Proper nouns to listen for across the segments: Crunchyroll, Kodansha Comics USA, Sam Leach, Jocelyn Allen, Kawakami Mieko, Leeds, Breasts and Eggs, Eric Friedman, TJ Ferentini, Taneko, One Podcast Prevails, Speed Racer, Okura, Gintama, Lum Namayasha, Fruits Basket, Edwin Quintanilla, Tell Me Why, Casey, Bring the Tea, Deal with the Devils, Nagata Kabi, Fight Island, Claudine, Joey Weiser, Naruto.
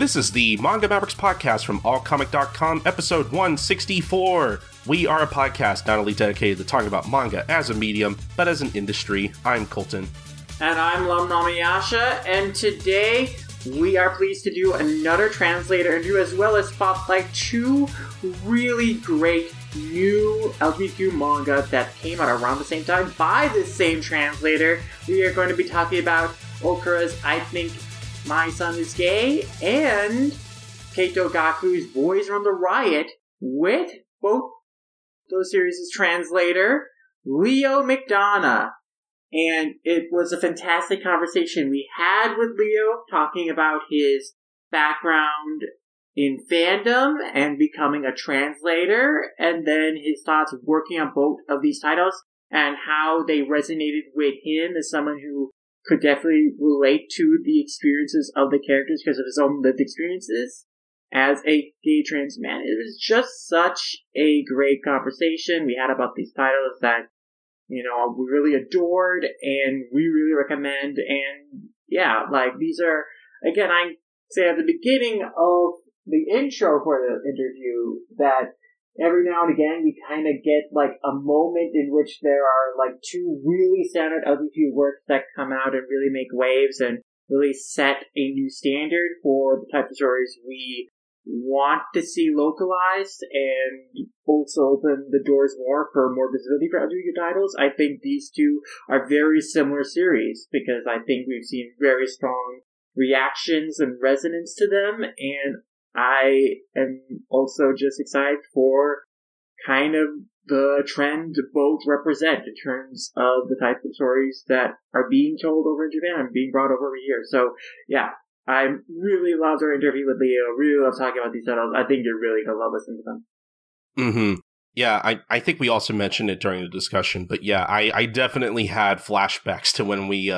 This is the Manga Mavericks podcast from allcomic.com, episode 164. We are a podcast not only dedicated to talking about manga as a medium, but as an industry. I'm Colton. And I'm Lum Namayasha, and today we are pleased to do another translator interview, as well as spotlight two really great new LGBTQ manga that came out around the same time by this same translator. We are going to be talking about Okura's I Think My Son Is Gay and Keito Gaku's Boys Run the Riot with both those series' translator, Leo McDonough. And it was a fantastic conversation we had with Leo, talking about his background in fandom and becoming a translator, and then his thoughts working on both of these titles and how they resonated with him as someone who could definitely relate to the experiences of the characters because of his own lived experiences as a gay trans man. It was just such a great conversation we had about these titles that, you know, we really adored and we really recommend. And yeah, like these are, again, I say at the beginning of the intro for the interview that every now and again we kind of get like a moment in which there are like two really standard LGBT works that come out and really make waves and really set a new standard for the type of stories we want to see localized, and also open the doors more for more visibility for LGBT titles. I think these two are very similar series because I think we've seen very strong reactions and resonance to them, and I am also just excited for kind of the trend both represent in terms of the types of stories that are being told over in Japan and being brought over here. So yeah, I really loved our interview with Leo. Really love talking about these titles. I think you're really going to love listening to them. Mm-hmm. Yeah, I think we also mentioned it during the discussion, but yeah, I definitely had flashbacks to when we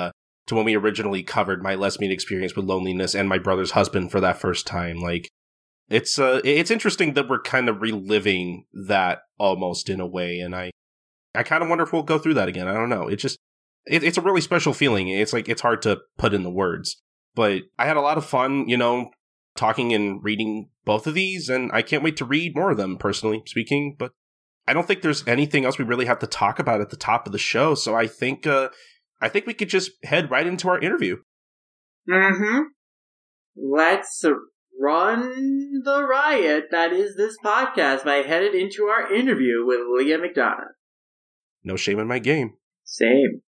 originally covered my lesbian experience with loneliness and my brother's husband for that first time. Like, it's interesting that we're kind of reliving that almost in a way, and I kind of wonder if we'll go through that again. I don't know. It's a really special feeling. It's like it's hard to put in the words. But I had a lot of fun, you know, talking and reading both of these, and I can't wait to read more of them, personally speaking. But I don't think there's anything else we really have to talk about at the top of the show, so I think we could just head right into our interview. Mm-hmm. Let's run the riot that is this podcast by headed into our interview with Leo McDonough. No shame in my game. Same.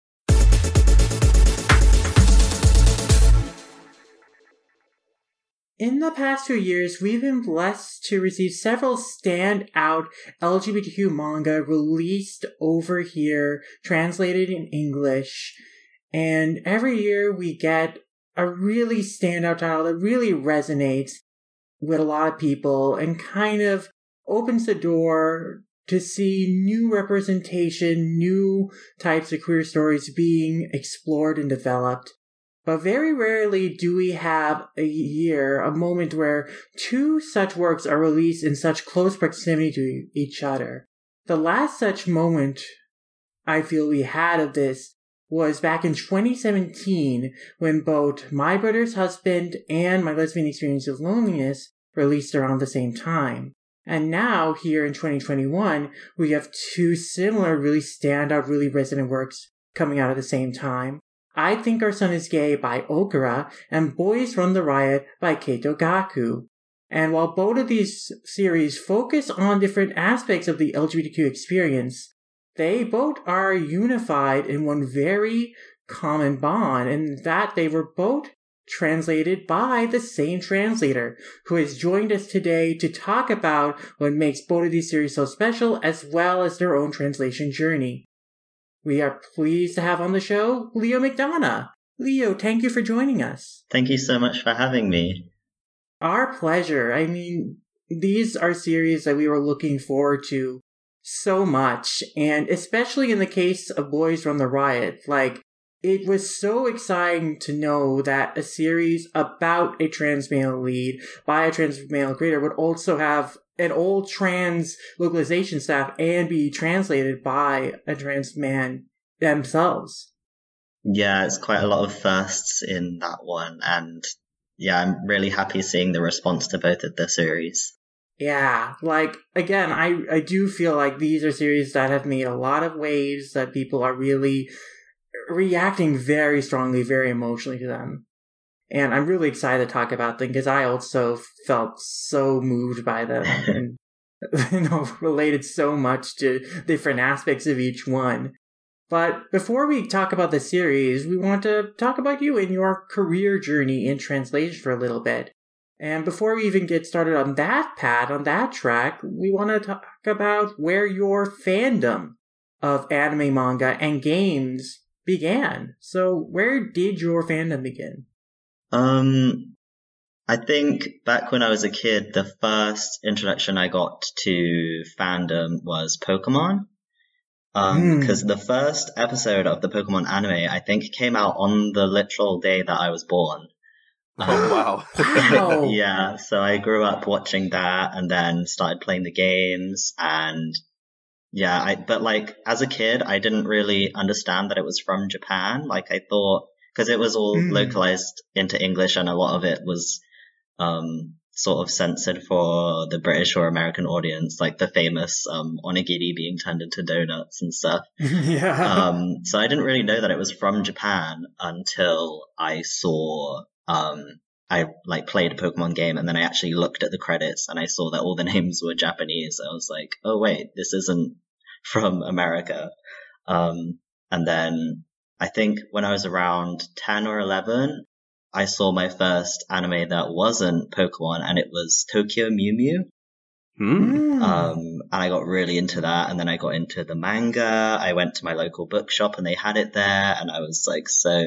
In the past 2 years, we've been blessed to receive several standout LGBTQ manga released over here, translated in English. And every year we get a really standout title that really resonates with a lot of people and kind of opens the door to see new representation, new types of queer stories being explored and developed. But very rarely do we have a moment where two such works are released in such close proximity to each other. The last such moment I feel we had of this was back in 2017 when both My Brother's Husband and My Lesbian Experience of Loneliness released around the same time. And now, here in 2021, we have two similar, really standout, really resonant works coming out at the same time. I Think Our Son Is Gay by Okura and Boys Run the Riot by Keito Gaku. And while both of these series focus on different aspects of the LGBTQ experience, they both are unified in one very common bond, in that they were both translated by the same translator, who has joined us today to talk about what makes both of these series so special, as well as their own translation journey. We are pleased to have on the show Leo McDonough. Leo, thank you for joining us. Thank you so much for having me. Our pleasure. I mean, these are series that we were looking forward to so much, and especially in the case of Boys Run the Riot. Like, it was so exciting to know that a series about a trans male lead by a trans male creator would also have an old trans localization staff and be translated by a trans man themselves. Yeah, it's quite a lot of firsts in that one, and yeah, I'm really happy seeing the response to both of the series. Yeah, like, again, I do feel like these are series that have made a lot of waves, that people are really reacting very strongly, very emotionally to them. And I'm really excited to talk about them, because I also felt so moved by them and, you know, related so much to different aspects of each one. But before we talk about the series, we want to talk about you and your career journey in translation for a little bit. And before we even get started on that path, on that track, we want to talk about where your fandom of anime, manga, and games began. So where did your fandom begin? I think back when I was a kid, the first introduction I got to fandom was Pokemon. Because the first episode of the Pokemon anime, I think, came out on the literal day that I was born. Wow. Yeah, so I grew up watching that and then started playing the games, and yeah, but like as a kid I didn't really understand that it was from Japan. Like I thought, because it was all localized into English and a lot of it was sort of censored for the British or American audience, like the famous onigiri being turned into donuts and stuff. Yeah. So I didn't really know that it was from Japan until I saw I like played a Pokemon game, and then I actually looked at the credits and I saw that all the names were Japanese. I was like, oh wait, this isn't from America. And then I think when I was around 10 or 11, I saw my first anime that wasn't Pokemon, and it was Tokyo Mew Mew. And I got really into that, and then I got into the manga. I went to my local bookshop and they had it there, and I was like so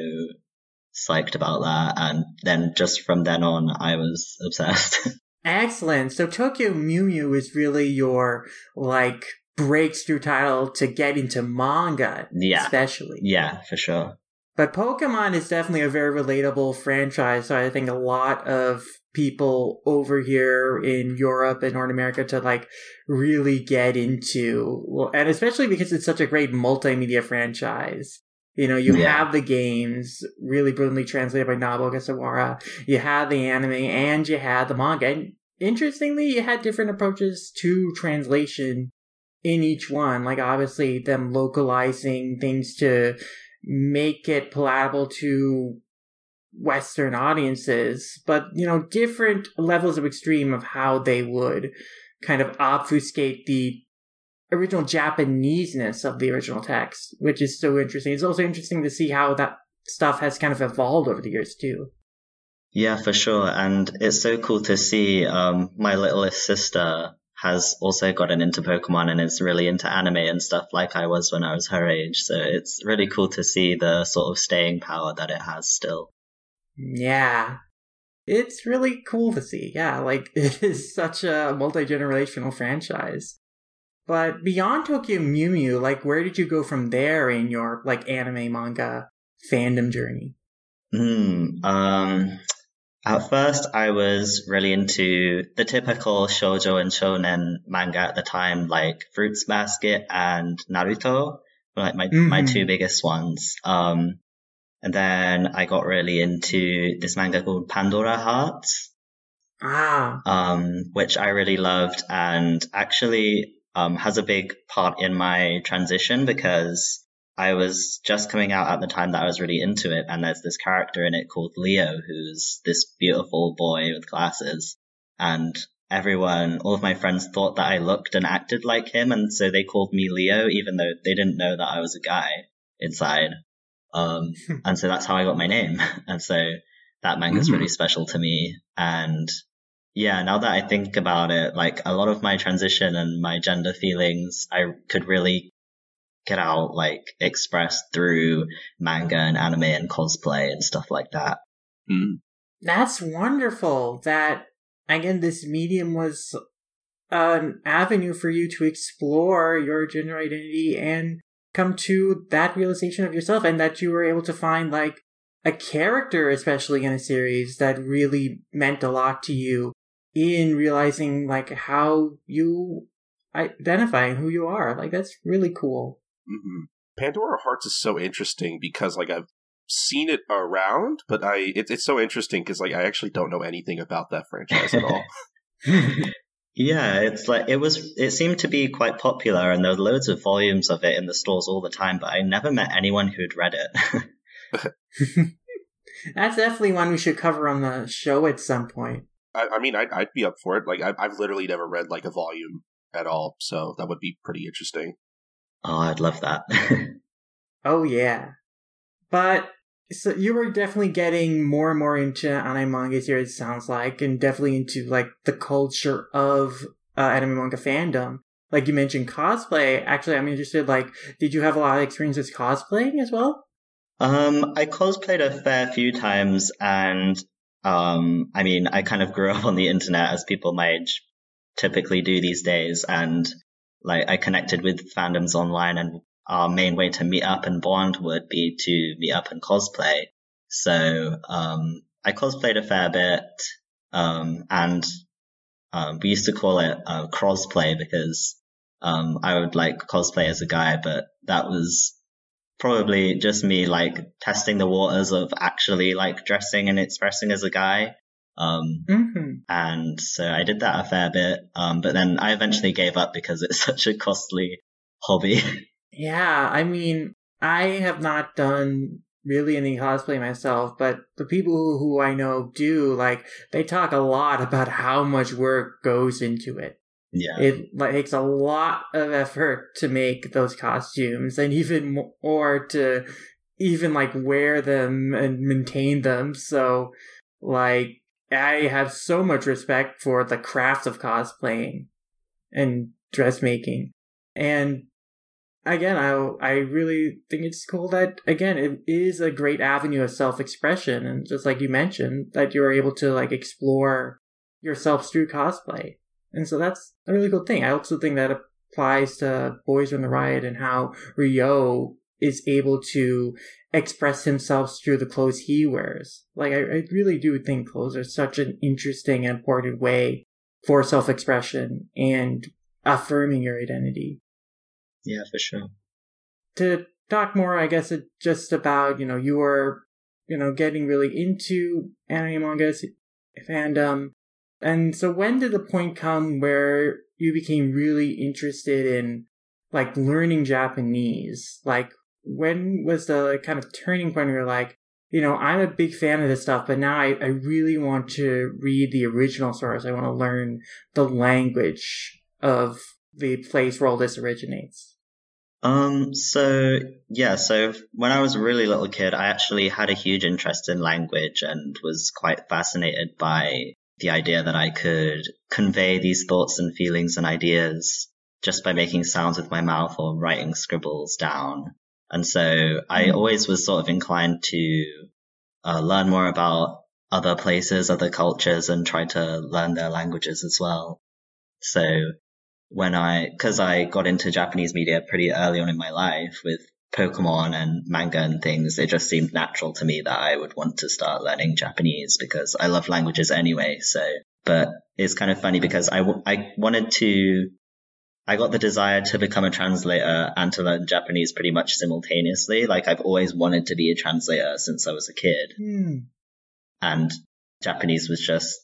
psyched about that, and then just from then on I was obsessed. Excellent. So Tokyo Mew Mew is really your like breakthrough title to get into manga. Yeah, especially. Yeah, for sure. But Pokemon is definitely a very relatable franchise, so I think a lot of people over here in Europe and North America to like really get into, and especially because it's such a great multimedia franchise. You know, you have the games really brilliantly translated by Nobuo Ogasawara. You had the anime and you had the manga. And interestingly, you had different approaches to translation in each one. Like, obviously, them localizing things to make it palatable to Western audiences. But, you know, different levels of extreme of how they would kind of obfuscate the original Japanese-ness of the original text, which is so interesting. It's also interesting to see how that stuff has kind of evolved over the years too. Yeah, for sure. And it's so cool to see my littlest sister has also gotten into Pokemon and is really into anime and stuff like I was when I was her age. So it's really cool to see the sort of staying power that it has still. Yeah. It's really cool to see. Yeah, like it is such a multi-generational franchise. But beyond Tokyo Mew Mew, like, where did you go from there in your, like, anime, manga, fandom journey? At first, I was really into the typical shoujo and shonen manga at the time, like Fruits Basket and Naruto, like my two biggest ones. And then I got really into this manga called Pandora Hearts, which I really loved, and actually has a big part in my transition, because I was just coming out at the time that I was really into it, and there's this character in it called Leo, who's this beautiful boy with glasses, and all of my friends thought that I looked and acted like him, and so they called me Leo, even though they didn't know that I was a guy inside. And so that's how I got my name, and so that manga's really special to me, and yeah, now that I think about it, like a lot of my transition and my gender feelings, I could really get out, like expressed through manga and anime and cosplay and stuff like that. That's wonderful that, again, this medium was an avenue for you to explore your gender identity and come to that realization of yourself, and that you were able to find like a character, especially in a series, that really meant a lot to you. In realizing like how you identify and who you are, like that's really cool. Pandora Hearts is so interesting because like I've seen it around, but it's so interesting because I actually don't know anything about that franchise at all. Yeah, it's like it seemed to be quite popular, and there were loads of volumes of it in the stores all the time, but I never met anyone who'd read it. That's definitely one we should cover on the show at some point. I'd be up for it. I've literally never read a volume at all, so that would be pretty interesting. Oh, I'd love that. Oh, yeah. But so you were definitely getting more and more into anime manga here, it sounds like, and definitely into the culture of anime manga fandom. You mentioned cosplay. Actually, I'm interested, did you have a lot of experiences cosplaying as well? I cosplayed a fair few times, and I kind of grew up on the internet, as people my age typically do these days, and I connected with fandoms online, and our main way to meet up and bond would be to meet up and cosplay. So I cosplayed a fair bit, and we used to call it crossplay because I would cosplay as a guy, but that was probably just me testing the waters of actually dressing and expressing as a guy. And so I did that a fair bit, but then I eventually gave up because it's such a costly hobby. Yeah, I have not done really any cosplay myself, but the people who I know do, they talk a lot about how much work goes into it. Yeah, it takes a lot of effort to make those costumes, and even more to even wear them and maintain them. So I have so much respect for the craft of cosplaying and dressmaking. And again, I really think it's cool that, again, it is a great avenue of self-expression. And just like you mentioned, that you're able to explore yourself through cosplay. And so that's a really cool thing. I also think that applies to Boys on the Riot and how Ryo is able to express himself through the clothes he wears. I really do think clothes are such an interesting and important way for self-expression and affirming your identity. Yeah, for sure. To talk more, I guess, just about, you were, getting really into anime manga fandom. And so when did the point come where you became really interested in, learning Japanese? When was the kind of turning point where you're I'm a big fan of this stuff, but now I really want to read the original source. I want to learn the language of the place where all this originates. So when I was a really little kid, I actually had a huge interest in language and was quite fascinated by the idea that I could convey these thoughts and feelings and ideas just by making sounds with my mouth or writing scribbles down. And so I always was sort of inclined to learn more about other places, other cultures, and try to learn their languages as well. So because I got into Japanese media pretty early on in my life with Pokemon and manga and things, it just seemed natural to me that I would want to start learning Japanese because I love languages anyway. So, but it's kind of funny because I got the desire to become a translator and to learn Japanese pretty much simultaneously. I've always wanted to be a translator since I was a kid. And Japanese was just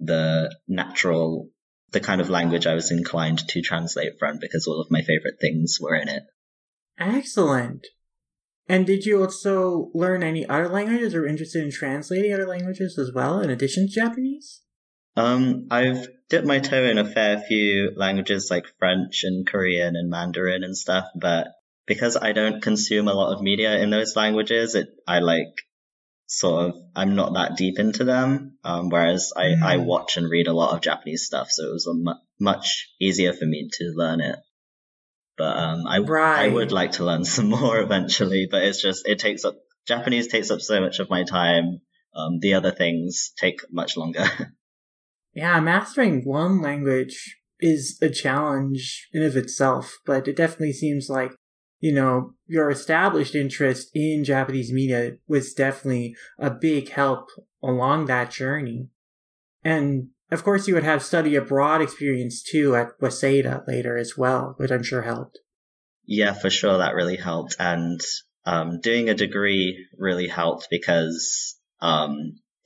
the kind of language I was inclined to translate from because all of my favorite things were in it. Excellent. And did you also learn any other languages or interested in translating other languages as well, in addition to Japanese? I've dipped my toe in a fair few languages like French and Korean and Mandarin and stuff, but because I don't consume a lot of media in those languages, I'm not that deep into them, whereas I watch and read a lot of Japanese stuff, so it was much easier for me to learn it. But I would like to learn some more eventually, but it's just, Japanese takes up so much of my time. The other things take much longer. Yeah, mastering one language is a challenge in of itself, but it definitely seems like, your established interest in Japanese media was definitely a big help along that journey. And of course, you would have study abroad experience, too, at Waseda later as well, which I'm sure helped. Yeah, for sure, that really helped. And Doing a degree really helped because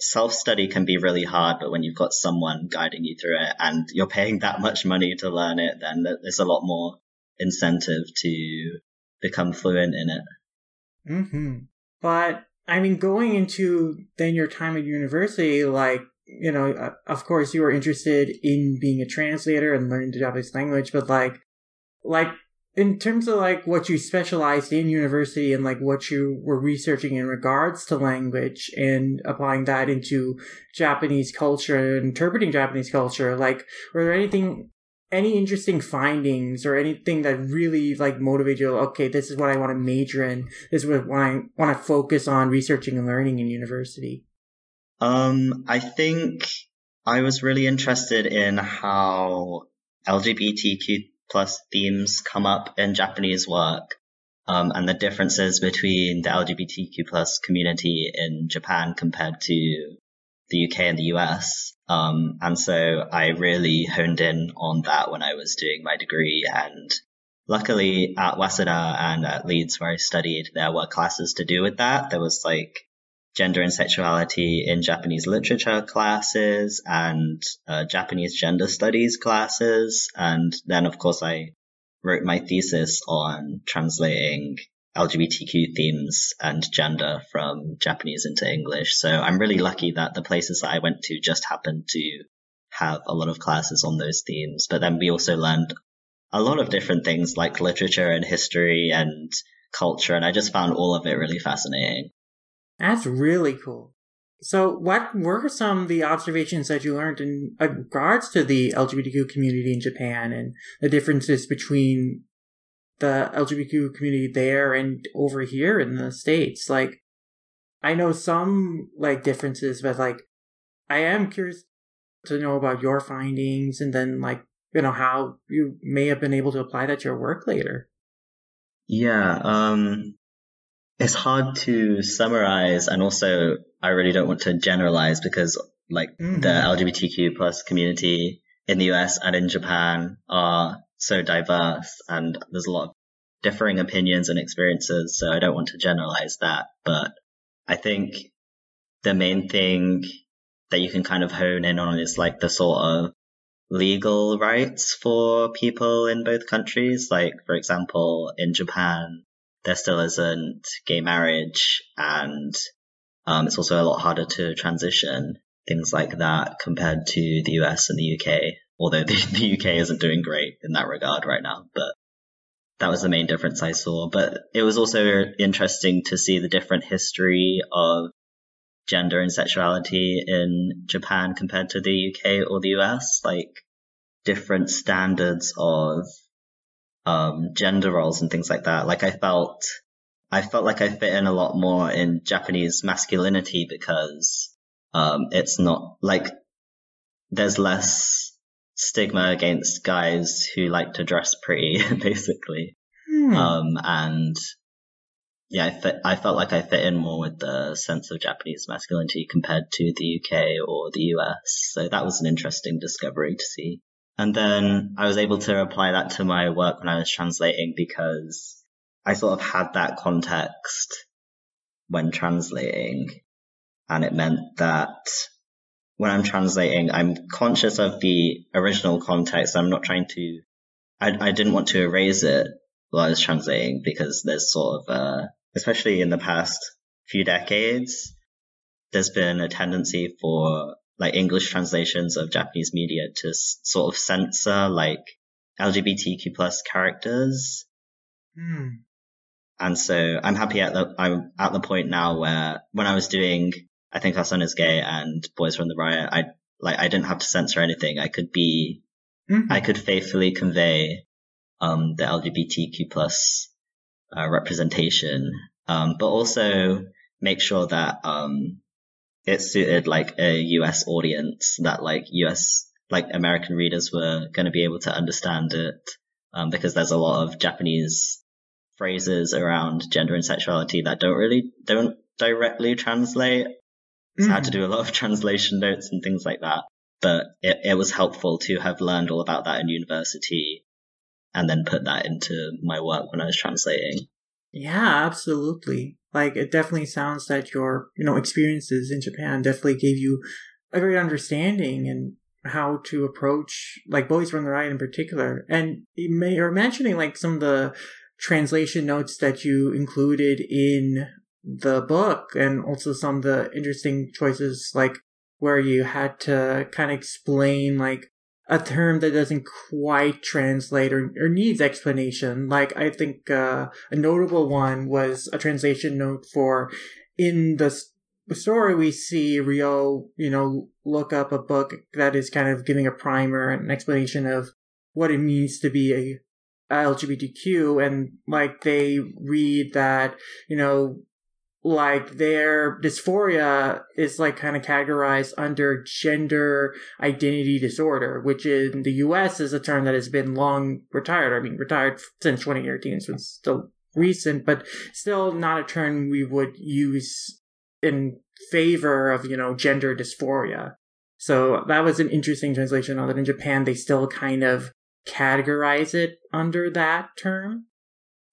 self-study can be really hard, but when you've got someone guiding you through it and you're paying that much money to learn it, then there's a lot more incentive to become fluent in it. Mm-hmm. But, I mean, going into then your time at university, like, you know, of course you were interested in being a translator and learning the Japanese language, but like in terms of like what you specialized in university and like what you were researching in regards to language and applying that into Japanese culture and interpreting Japanese culture, like were there any interesting findings or anything that really like motivated you? Okay, this is what I want to major in. This is what I want to focus on researching and learning in university. I think I was really interested in how LGBTQ plus themes come up in Japanese work, and the differences between the LGBTQ plus community in Japan compared to the UK and the US. And so I really honed in on that when I was doing my degree. And luckily at Waseda and at Leeds, where I studied, there were classes to do with that. There was like gender and sexuality in Japanese literature classes and Japanese gender studies classes. And then, of course, I wrote my thesis on translating LGBTQ themes and gender from Japanese into English. So I'm really lucky that the places that I went to just happened to have a lot of classes on those themes. But then we also learned a lot of different things like literature and history and culture. And I just found all of it really fascinating. That's really cool. So what were some of the observations that you learned in regards to the LGBTQ community in Japan and the differences between the LGBTQ community there and over here in the States? Like, I know some, like, differences, but, like, I am curious to know about your findings and then, like, you know, how you may have been able to apply that to your work later. Yeah, it's hard to summarize, and also I really don't want to generalize because, like, the LGBTQ plus community in the US and in Japan are so diverse, and there's a lot of differing opinions and experiences, so I don't want to generalize that. But I think the main thing that you can kind of hone in on is, like, the sort of legal rights for people in both countries. Like, for example, in Japan, there still isn't gay marriage, and it's also a lot harder to transition, things like that, compared to the US and the UK, although the UK isn't doing great in that regard right now. But that was the main difference I saw. But it was also interesting to see the different history of gender and sexuality in Japan compared to the UK or the US, like different standards of gender roles and things like that. Like I felt like I fit in a lot more in Japanese masculinity because it's not like there's less stigma against guys who like to dress pretty, basically. And yeah, I felt like I fit in more with the sense of Japanese masculinity compared to the UK or the US. So that was an interesting discovery to see. And then I was able to apply that to my work when I was translating because I sort of had that context when translating. And it meant that when I'm translating, I'm conscious of the original context. I'm not trying to, I didn't want to erase it while I was translating because there's sort of, especially in the past few decades, there's been a tendency for like English translations of Japanese media to sort of censor like LGBTQ plus characters. And so I'm happy I'm at the point now where when I was doing I Think Our Son Is Gay and Boys from the Riot, I didn't have to censor anything. I could faithfully convey the LGBTQ plus representation, but also make sure that it suited like a US audience, that like US, like American readers were going to be able to understand it, because there's a lot of Japanese phrases around gender and sexuality that don't directly translate. So I had to do a lot of translation notes and things like that. But it was helpful to have learned all about that in university and then put that into my work when I was translating. Yeah, absolutely. Like, it definitely sounds that your, experiences in Japan definitely gave you a great understanding and how to approach, like, Boys Run the Riot in particular. And you're mentioning, like, some of the translation notes that you included in the book, and also some of the interesting choices, like, where you had to kind of explain, like, a term that doesn't quite translate or needs explanation. Like, I think a notable one was a translation note for, in the story we see Ryo, look up a book that is kind of giving a primer and an explanation of what it means to be a LGBTQ. And, like, they read that, like, their dysphoria is, like, kind of categorized under gender identity disorder, which in the U.S. is a term that has been long retired. I mean, retired since 2018, so it's still recent, but still not a term we would use in favor of, gender dysphoria. So that was an interesting translation, although in Japan they still kind of categorize it under that term.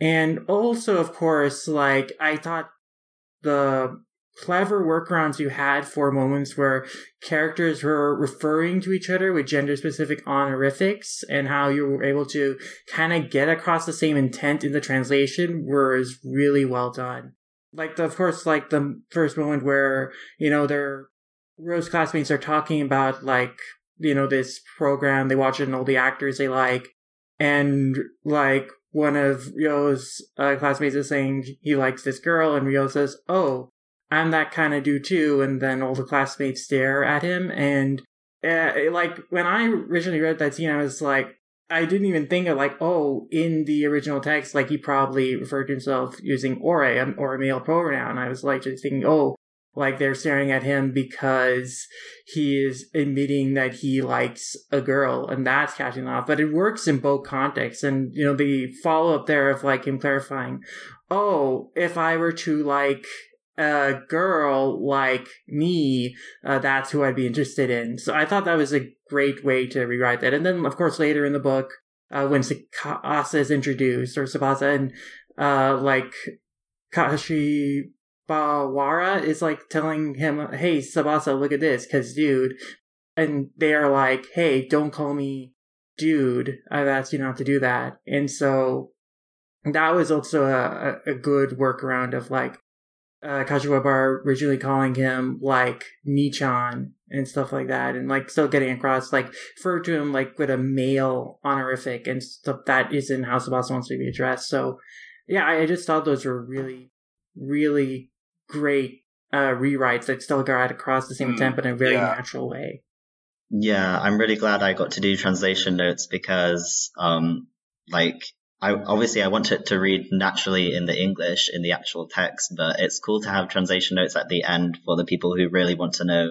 And also, of course, like, I thought the clever workarounds you had for moments where characters were referring to each other with gender-specific honorifics, and how you were able to kind of get across the same intent in the translation was really well done. Like, of course, like, the first moment where, their Rose classmates are talking about, like, this program, they watch it and all the actors they like, and, like, one of Ryo's classmates is saying he likes this girl, and Ryo says, "Oh, I'm that kind of dude too." And then all the classmates stare at him. And when I originally read that scene, I was like, I didn't even think of, like, oh, in the original text, like, he probably referred to himself using ore, or a male pronoun. I was like, just thinking, oh, like, they're staring at him because he is admitting that he likes a girl, and that's catching off. But it works in both contexts. And, the follow-up there of, like, him clarifying, oh, if I were to like a girl like me, that's who I'd be interested in. So I thought that was a great way to rewrite that. And then, of course, later in the book, when Tsubasa is introduced, or Tsubasa, and, like, Kashi Bawara is, like, telling him, "Hey, Tsubasa, look at this, cause dude," and they are like, "Hey, don't call me dude, I've asked you not to do that." And so that was also a good workaround of, like, Kashiwabara originally calling him, like, Nichan and stuff like that, and, like, still getting across, like, refer to him, like, with a male honorific and stuff that isn't how Tsubasa wants to be addressed. So yeah, I just thought those were really great rewrites that still got across the same intent, but in a very natural way. Yeah, I'm really glad I got to do translation notes, because I want it to read naturally in the English, in the actual text, but it's cool to have translation notes at the end for the people who really want to know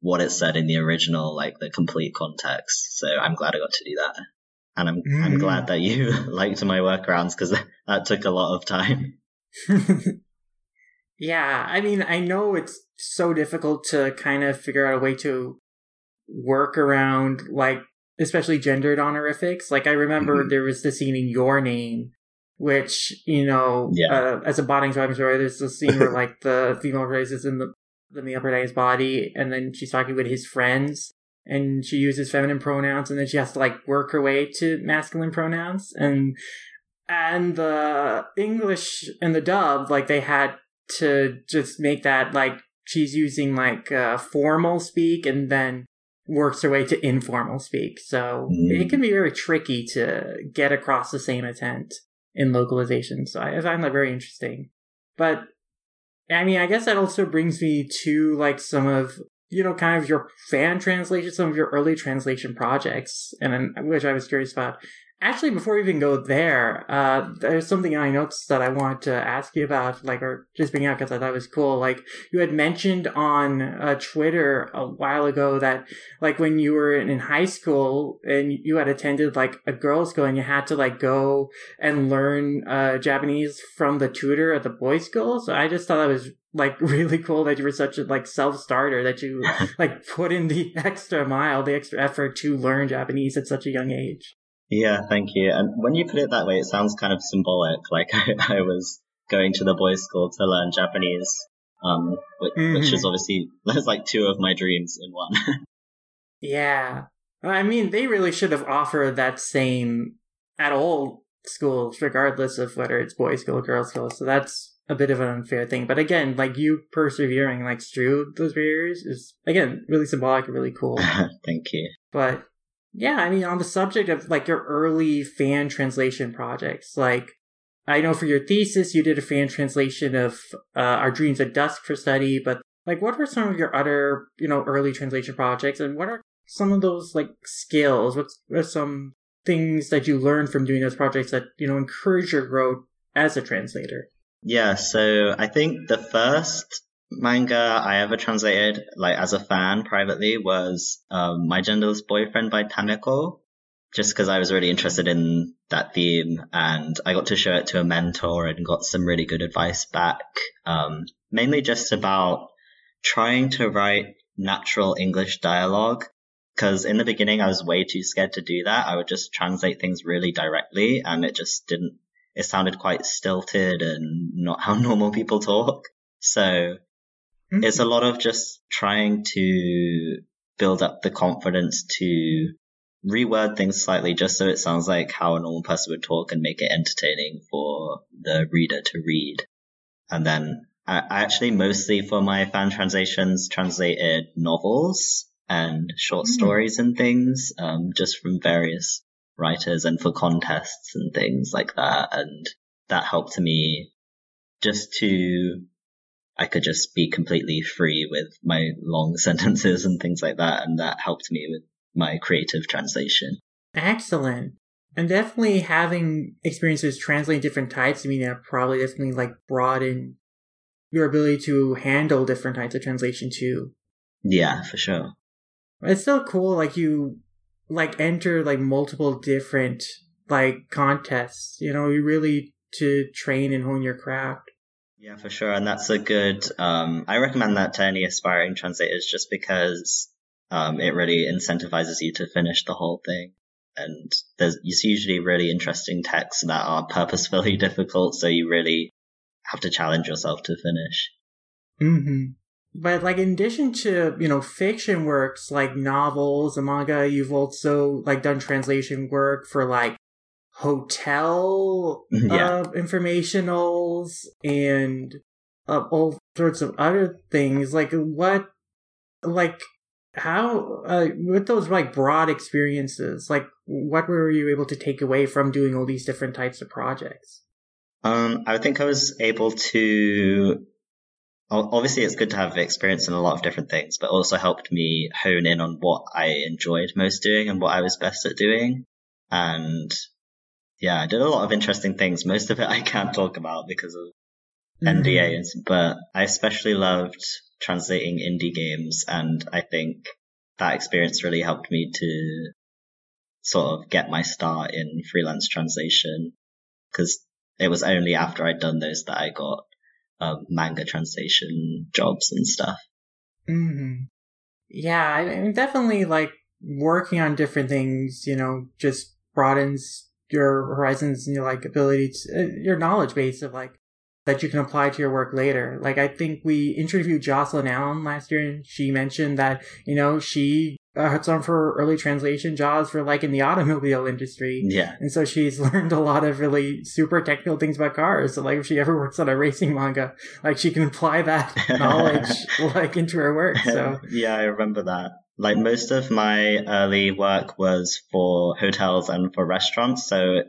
what it said in the original, like, the complete context. So I'm glad I got to do that. And I'm glad that you liked my workarounds, because that took a lot of time. Yeah, I mean, I know it's so difficult to kind of figure out a way to work around, like, especially gendered honorifics. Like, I remember there was the scene in Your Name, which, as a bonding swap story, there's this scene where, like, the female race is in the male protagonist's body, and then she's talking with his friends, and she uses feminine pronouns, and then she has to, like, work her way to masculine pronouns. And the English and the dub, like, they had to just make that, like, she's using, like, formal speak and then works her way to informal speak. So it can be very tricky to get across the same intent in localization. So I find that very interesting. But, I mean, I guess that also brings me to, like, some of, kind of your fan translation, some of your early translation projects, and which I was curious about. Actually, before we even go there, there's something I noticed that I wanted to ask you about, like, or just bring out because I thought it was cool. Like, you had mentioned on Twitter a while ago that, like, when you were in high school and you had attended, like, a girls' school, and you had to, like, go and learn Japanese from the tutor at the boys' school. So I just thought that was, like, really cool that you were such a, like, self-starter, that you, like, put in the extra mile, the extra effort to learn Japanese at such a young age. Yeah, thank you. And when you put it that way, it sounds kind of symbolic. Like, I was going to the boys' school to learn Japanese, which is obviously, there's like two of my dreams in one. Yeah. I mean, they really should have offered that same at all schools, regardless of whether it's boys' school or girls' school. So that's a bit of an unfair thing. But again, like, you persevering, like, through those barriers is, again, really symbolic and really cool. Thank you. But yeah, I mean, on the subject of, like, your early fan translation projects, like, I know for your thesis, you did a fan translation of Our Dreams at Dusk for study, but, like, what were some of your other, you know, early translation projects, and what are some of those, like, skills? What are some things that you learned from doing those projects that, you know, encourage your growth as a translator? Yeah, so I think the first manga I ever translated, like, as a fan privately was My Genderless Boyfriend by Taneko, just because I was really interested in that theme, and I got to show it to a mentor and got some really good advice back, mainly just about trying to write natural English dialogue, because in the beginning I was way too scared to do that. I would just translate things really directly, and it sounded quite stilted and not how normal people talk. So it's a lot of just trying to build up the confidence to reword things slightly just so it sounds like how a normal person would talk and make it entertaining for the reader to read. And then I actually mostly for my fan translations translated novels and short stories and things, just from various writers and for contests and things like that. And that helped me just to, I could just be completely free with my long sentences and things like that. And that helped me with my creative translation. Excellent. And definitely having experiences translating different types, I mean, that probably definitely like broadened your ability to handle different types of translation too. Yeah, for sure. It's so cool, like, you like enter like multiple different like contests, you know, you really to train and hone your craft. Yeah, for sure. And that's a good, I recommend that to any aspiring translators, just because it really incentivizes you to finish the whole thing. And there's usually really interesting texts that are purposefully difficult, so you really have to challenge yourself to finish. Mm-hmm. But, like, in addition to, you know, fiction works like novels and manga, you've also, like, done translation work for, like, hotel informationals and all sorts of other things. Like, what, like, how, with those, like, broad experiences, like, what were you able to take away from doing all these different types of projects? I think I was able to... Obviously, it's good to have experience in a lot of different things, but also helped me hone in on what I enjoyed most doing and what I was best at doing. And yeah, I did a lot of interesting things. Most of it I can't talk about because of NDAs, but I especially loved translating indie games. And I think that experience really helped me to sort of get my start in freelance translation, because it was only after I'd done those that I got manga translation jobs and stuff. Yeah, I mean, definitely like working on different things, you know, just broadens your horizons and your like ability to, your knowledge base of like that you can apply to your work later. Like, I think we interviewed Jocelyn Allen last year, and she mentioned that, you know, she had some of her early translation jobs for like in the automobile industry. Yeah. And so she's learned a lot of really super technical things about cars. So like if she ever works on a racing manga, like she can apply that knowledge like into her work. So yeah, I remember that. Like most of my early work was for hotels and for restaurants. So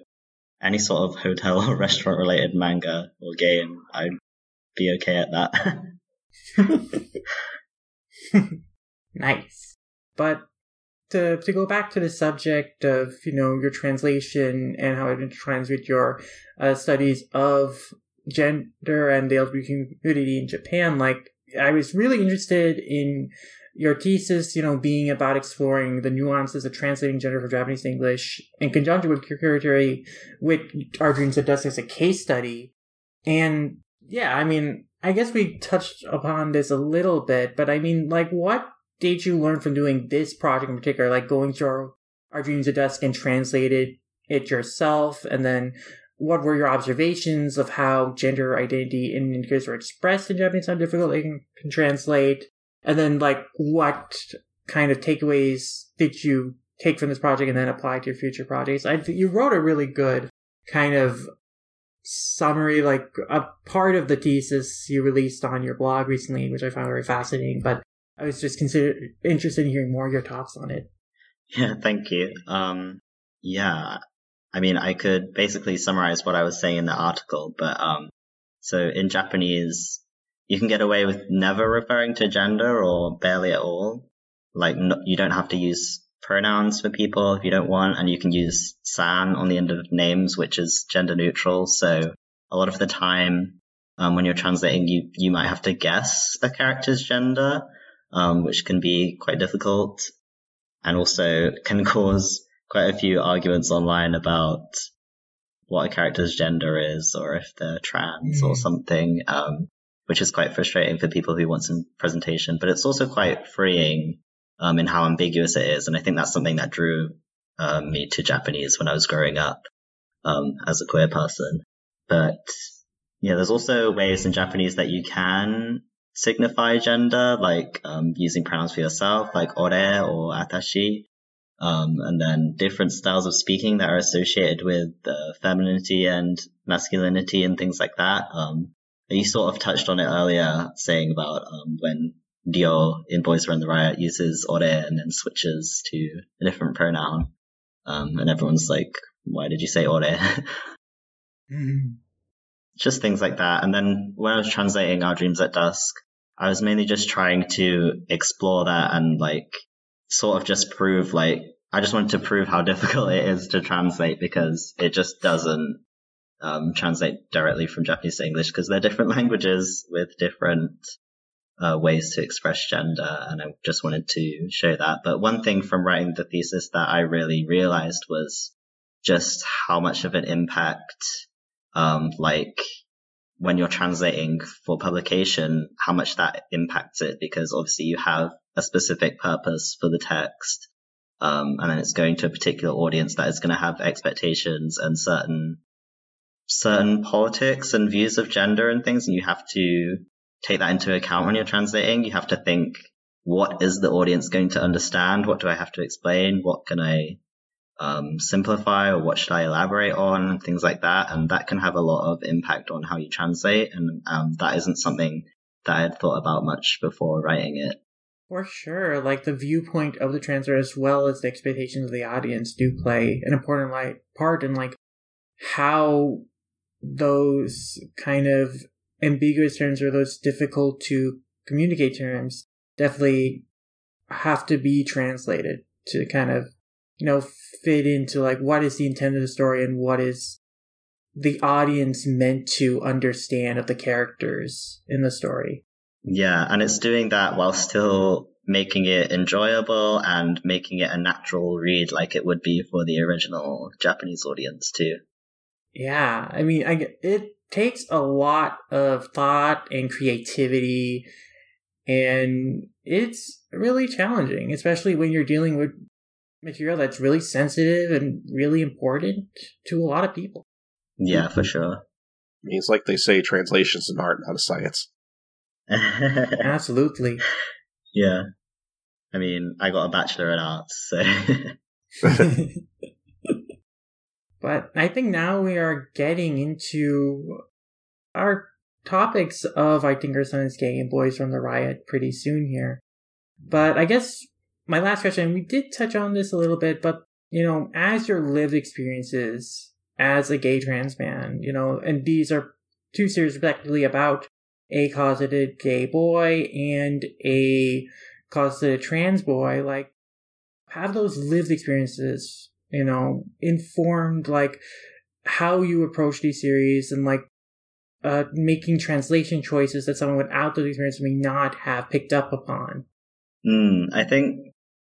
any sort of hotel or restaurant related manga or game, I'd be okay at that. Nice. But to go back to the subject of, you know, your translation and how it intertwines with your studies of gender and the LGBT community in Japan, like, I was really interested in your thesis, you know, being about exploring the nuances of translating gender from Japanese to English in conjunction with queer theory, with Our Dreams at Dusk as a case study. And yeah, I mean, I guess we touched upon this a little bit, but I mean, like, what did you learn from doing this project in particular, like going through Our Dreams at Dusk and translated it yourself, and then What were your observations of how gender identity and indicators were expressed in Japanese? How difficult it can translate? And then, like, what kind of takeaways did you take from this project and then apply to your future projects? I think you wrote a really good kind of summary, like a part of the thesis you released on your blog recently, which I found very fascinating, but I was just interested in hearing more of your thoughts on it. Yeah, thank you. I mean, I could basically summarize what I was saying in the article, but so in Japanese, you can get away with never referring to gender or barely at all. Like, you don't have to use pronouns for people if you don't want, and you can use san on the end of names, which is gender neutral. So a lot of the time when you're translating, you might have to guess a character's gender, which can be quite difficult and also can cause quite a few arguments online about what a character's gender is or if they're trans or something, which is quite frustrating for people who want some presentation. But it's also quite freeing in how ambiguous it is. And I think that's something that drew me to Japanese when I was growing up as a queer person. But yeah, there's also ways in Japanese that you can signify gender, like using pronouns for yourself, like ore or atashi, and then different styles of speaking that are associated with femininity and masculinity and things like that. You sort of touched on it earlier, saying about when Dio in Boys Run the Riot uses ore and then switches to a different pronoun. And everyone's like, why did you say ore? Just things like that. And then when I was translating Our Dreams at Dusk, I was mainly just trying to explore that and like sort of just prove, like, I just wanted to prove how difficult it is to translate, because it just doesn't translate directly from Japanese to English, because they're different languages with different ways to express gender, and I just wanted to show that. But one thing from writing the thesis that I really realized was just how much of an impact, like when you're translating for publication, how much that impacts it, because obviously you have a specific purpose for the text, and then it's going to a particular audience that is going to have expectations and certain politics and views of gender and things, and you have to take that into account when you're translating. You have to think, what is the audience going to understand? What do I have to explain? What can I simplify, or what should I elaborate on, and things like that. And that can have a lot of impact on how you translate. And that isn't something that I had thought about much before writing it. For sure. Like, the viewpoint of the translator as well as the expectations of the audience do play an important part in, like, how those kind of ambiguous terms or those difficult to communicate terms definitely have to be translated to kind of, you know, fit into like what is the intent of the story and what is the audience meant to understand of the characters in the story. Yeah, and it's doing that while still making it enjoyable and making it a natural read like it would be for the original Japanese audience too. Yeah, I mean, it takes a lot of thought and creativity, and it's really challenging, especially when you're dealing with material that's really sensitive and really important to a lot of people. Yeah, for sure. I mean, it's like they say, translation's an art, not a science. Absolutely. Yeah. I mean, I got a Bachelor in Arts, so... But I think now we are getting into our topics of I Think Our Son Is Gay and Boys Run the Riot pretty soon here. But I guess my last question, we did touch on this a little bit, but, you know, as your lived experiences as a gay trans man, you know, and these are two series respectively about a closeted gay boy and a closeted trans boy, like, have those lived experiences, you know, informed, like, how you approach these series and, like, making translation choices that someone without those experiences may not have picked up upon? I think,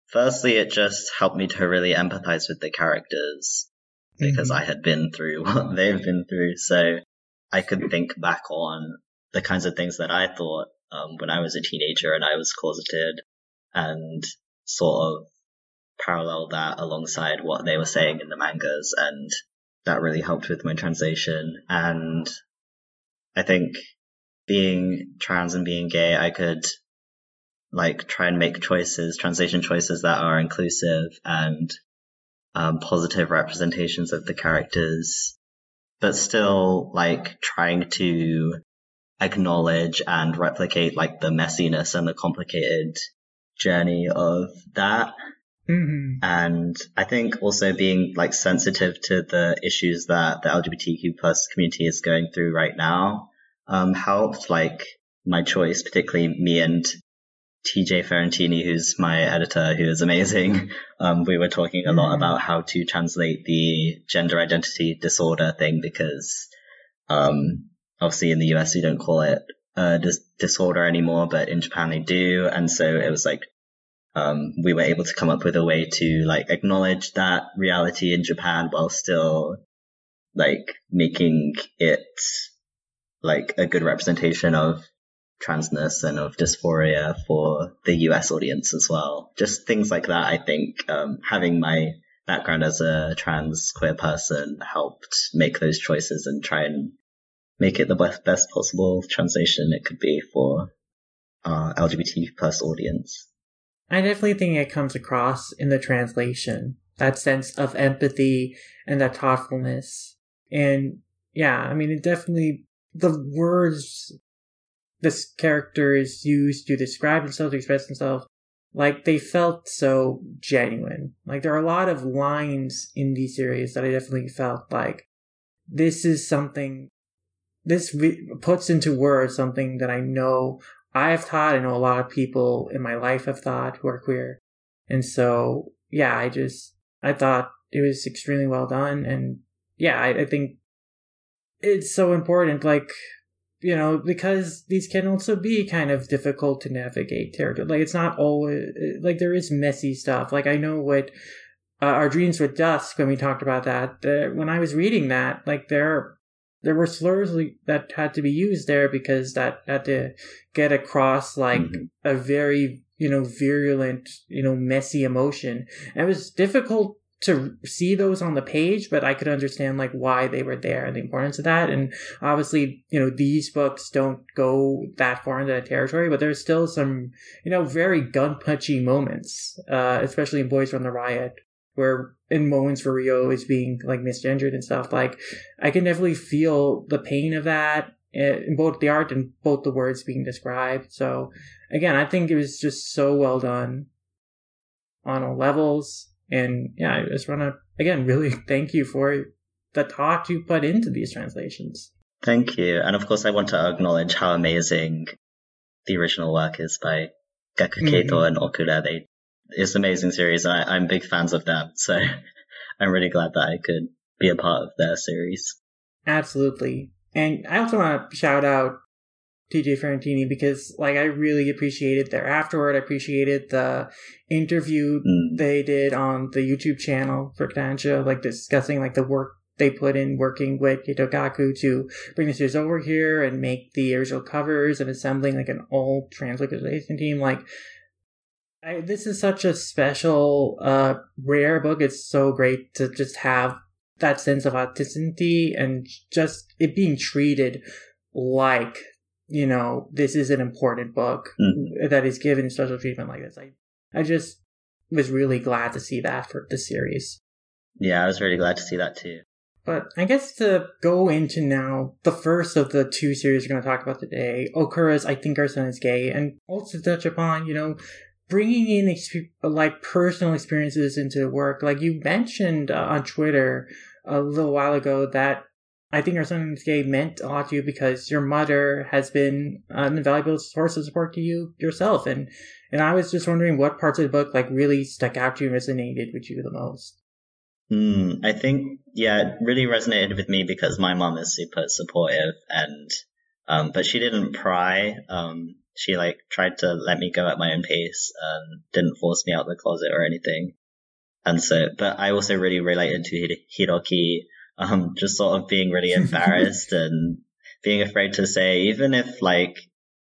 firstly, it just helped me to really empathize with the characters, because I had been through what they've been through, so I could think back on the kinds of things that I thought when I was a teenager and I was closeted, and sort of parallel that alongside what they were saying in the mangas, and that really helped with my translation. And I think being trans and being gay, I could like try and make choices, translation choices that are inclusive and positive representations of the characters, but still like trying to acknowledge and replicate like the messiness and the complicated journey of that. Mm-hmm. And I think also being like sensitive to the issues that the LGBTQ plus community is going through right now helped like my choice, particularly me and TJ Ferentini, who's my editor, who is amazing. We were talking a lot about how to translate the gender identity disorder thing, because obviously in the US we don't call it a disorder anymore, but in Japan they do. And so it was like we were able to come up with a way to like acknowledge that reality in Japan while still like making it like a good representation of transness and of dysphoria for the US audience as well. Just things like that. I think having my background as a trans queer person helped make those choices and try and make it the best possible translation it could be for our LGBT plus audience. I definitely think it comes across in the translation, that sense of empathy and that thoughtfulness. And yeah, I mean, it definitely, the words this character is used to describe themselves, to express themselves, like they felt so genuine. Like there are a lot of lines in these series that I definitely felt like this is something, this puts into words something that I know I've thought, I know a lot of people in my life have thought who are queer. And so, yeah, I thought it was extremely well done. And yeah, I think it's so important, like, you know, because these can also be kind of difficult to navigate territory. Like, it's not always, like, there is messy stuff. Like, I know what Our Dreams at Dusk, when we talked about that, when I was reading that, like, there were slurs that had to be used there because that had to get across like a very, you know, virulent, you know, messy emotion. And it was difficult to see those on the page, but I could understand like why they were there and the importance of that. And obviously, you know, these books don't go that far into that territory, but there's still some, you know, very gun-punchy moments, especially in Boys Run the Riot, where in moments where Rio is being like misgendered and stuff, like I can definitely feel the pain of that in both the art and both the words being described. So again, I think it was just so well done on all levels. And yeah, I just want to, again, really thank you for the thought you put into these translations. Thank you. And of course, I want to acknowledge how amazing the original work is by Gaku Keito and Okura. It's an amazing series, and I'm big fans of them, so I'm really glad that I could be a part of their series. Absolutely. And I also want to shout out TJ Ferentini because, like, I really appreciated their afterward. I appreciated the interview they did on the YouTube channel for Kodansha, like, discussing, like, the work they put in working with Keito Gaku to bring the series over here and make the original covers and assembling, like, an all translation team, like... this is such a special, rare book. It's so great to just have that sense of authenticity and just it being treated like, you know, this is an important book that is given special treatment like this. I just was really glad to see that for the series. Yeah, I was really glad to see that too. But I guess to go into now the first of the two series we're going to talk about today, Okura's I Think Our Son Is Gay, and also touch upon, you know, bringing in like personal experiences into work. Like you mentioned on Twitter a little while ago that I Think Our Son Is Gay meant a lot to you because your mother has been an invaluable source of support to you yourself. And I was just wondering what parts of the book like really stuck out to you and resonated with you the most. I think, yeah, it really resonated with me because my mom is super supportive and, but she didn't pry, she, like, tried to let me go at my own pace and didn't force me out of the closet or anything. And so, but I also really related to Hiroki, just sort of being really embarrassed and being afraid to say, even if, like,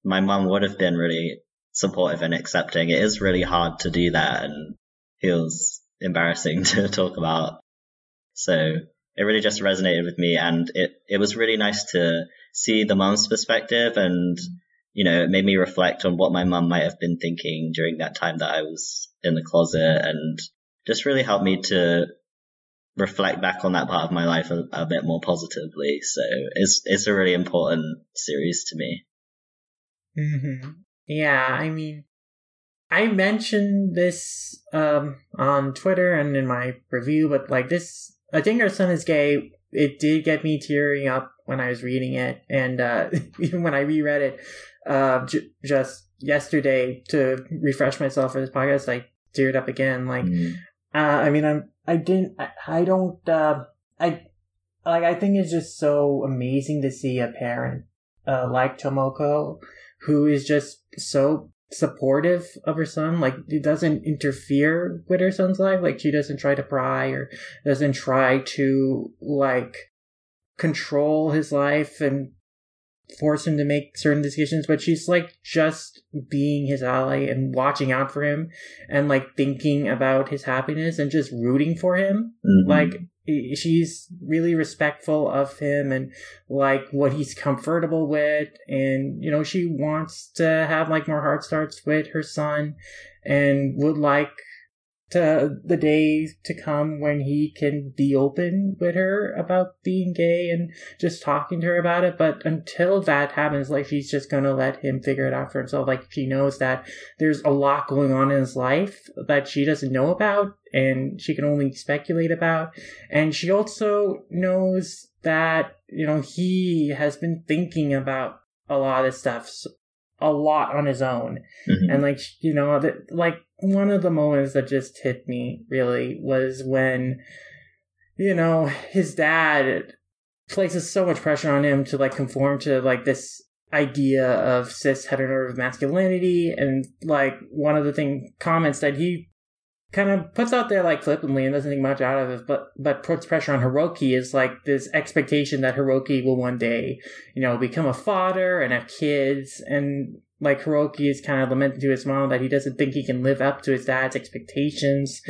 my mom would have been really supportive and accepting, it is really hard to do that and feels embarrassing to talk about. So it really just resonated with me, and it was really nice to see the mum's perspective, and you know, it made me reflect on what my mum might have been thinking during that time that I was in the closet, and just really helped me to reflect back on that part of my life a bit more positively. So it's a really important series to me. Mm-hmm. Yeah, I mean, I mentioned this on Twitter and in my review, but like this, I Think Our Son Is Gay, it did get me tearing up when I was reading it, and even when I reread it just yesterday to refresh myself for this podcast, I teared up again. Like, I mean, I think it's just so amazing to see a parent like Tomoko, who is just so supportive of her son. Like, it doesn't interfere with her son's life. Like, she doesn't try to pry or doesn't try to like control his life and force him to make certain decisions, but she's like just being his ally and watching out for him and like thinking about his happiness and just rooting for him. Mm-hmm. Like, she's really respectful of him and like what he's comfortable with, and you know, she wants to have like more heart starts with her son and would like to the day to come when he can be open with her about being gay and just talking to her about it. But until that happens, like, she's just gonna let him figure it out for himself. Like, she knows that there's a lot going on in his life that she doesn't know about and she can only speculate about, and she also knows that, you know, he has been thinking about a lot of stuff a lot on his own. Mm-hmm. And like, you know, that like one of the moments that just hit me really was when, you know, his dad places so much pressure on him to like conform to like this idea of cis heteronormative masculinity, and like one of the comments that he kind of puts out there like flippantly and doesn't think much out of it, but puts pressure on Hiroki, is like this expectation that Hiroki will one day, you know, become a father and have kids. And like, Hiroki is kind of lamenting to his mom that he doesn't think he can live up to his dad's expectations.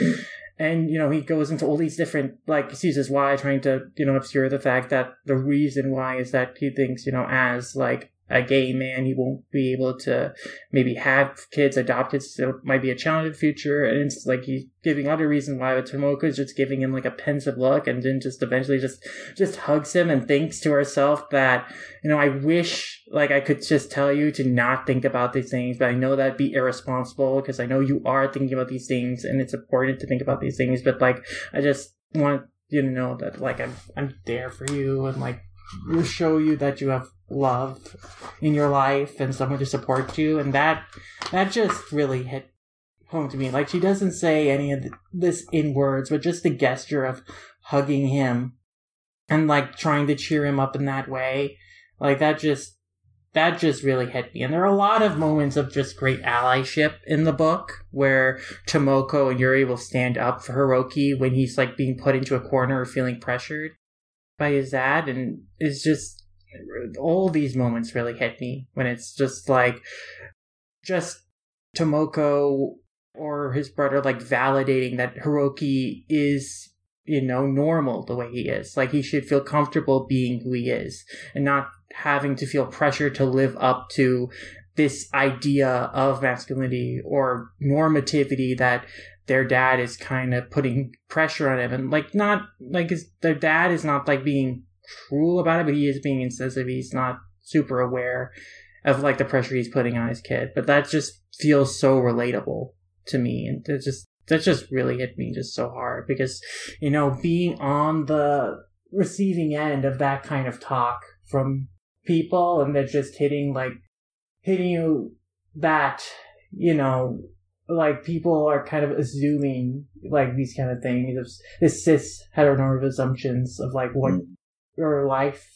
And, you know, he goes into all these different, like, excuses why, trying to, you know, obscure the fact that the reason why is that he thinks, you know, as like a gay man, he won't be able to maybe have kids, adopt kids, so it might be a challenge in the future. And it's like he's giving other reason why, but Tomoko is just giving him like a pensive look, and then just eventually just hugs him and thinks to herself that, you know, I wish like I could just tell you to not think about these things, but I know that'd be irresponsible because I know you are thinking about these things and it's important to think about these things, but like, I just want you to know that like I'm there for you, and like, we'll show you that you have love in your life and someone to support you. And that just really hit home to me. Like, she doesn't say any of this in words, but just the gesture of hugging him and like trying to cheer him up in that way, like, that just really hit me. And there are a lot of moments of just great allyship in the book where Tomoko and Yuri will stand up for Hiroki when he's like being put into a corner or feeling pressured by his dad. And it's just, all these moments really hit me when it's just like, just Tomoko or his brother like validating that Hiroki is, you know, normal the way he is. Like, he should feel comfortable being who he is and not having to feel pressure to live up to this idea of masculinity or normativity that their dad is kind of putting pressure on him. And like, not like their dad is not like being cruel about it, but he is being insensitive. He's not super aware of like the pressure he's putting on his kid, but that just feels so relatable to me, and that just really hit me just so hard, because, you know, being on the receiving end of that kind of talk from people, and they're just hitting you that, you know, like, people are kind of assuming like these kind of things of this cis heteronormative assumptions of like what your life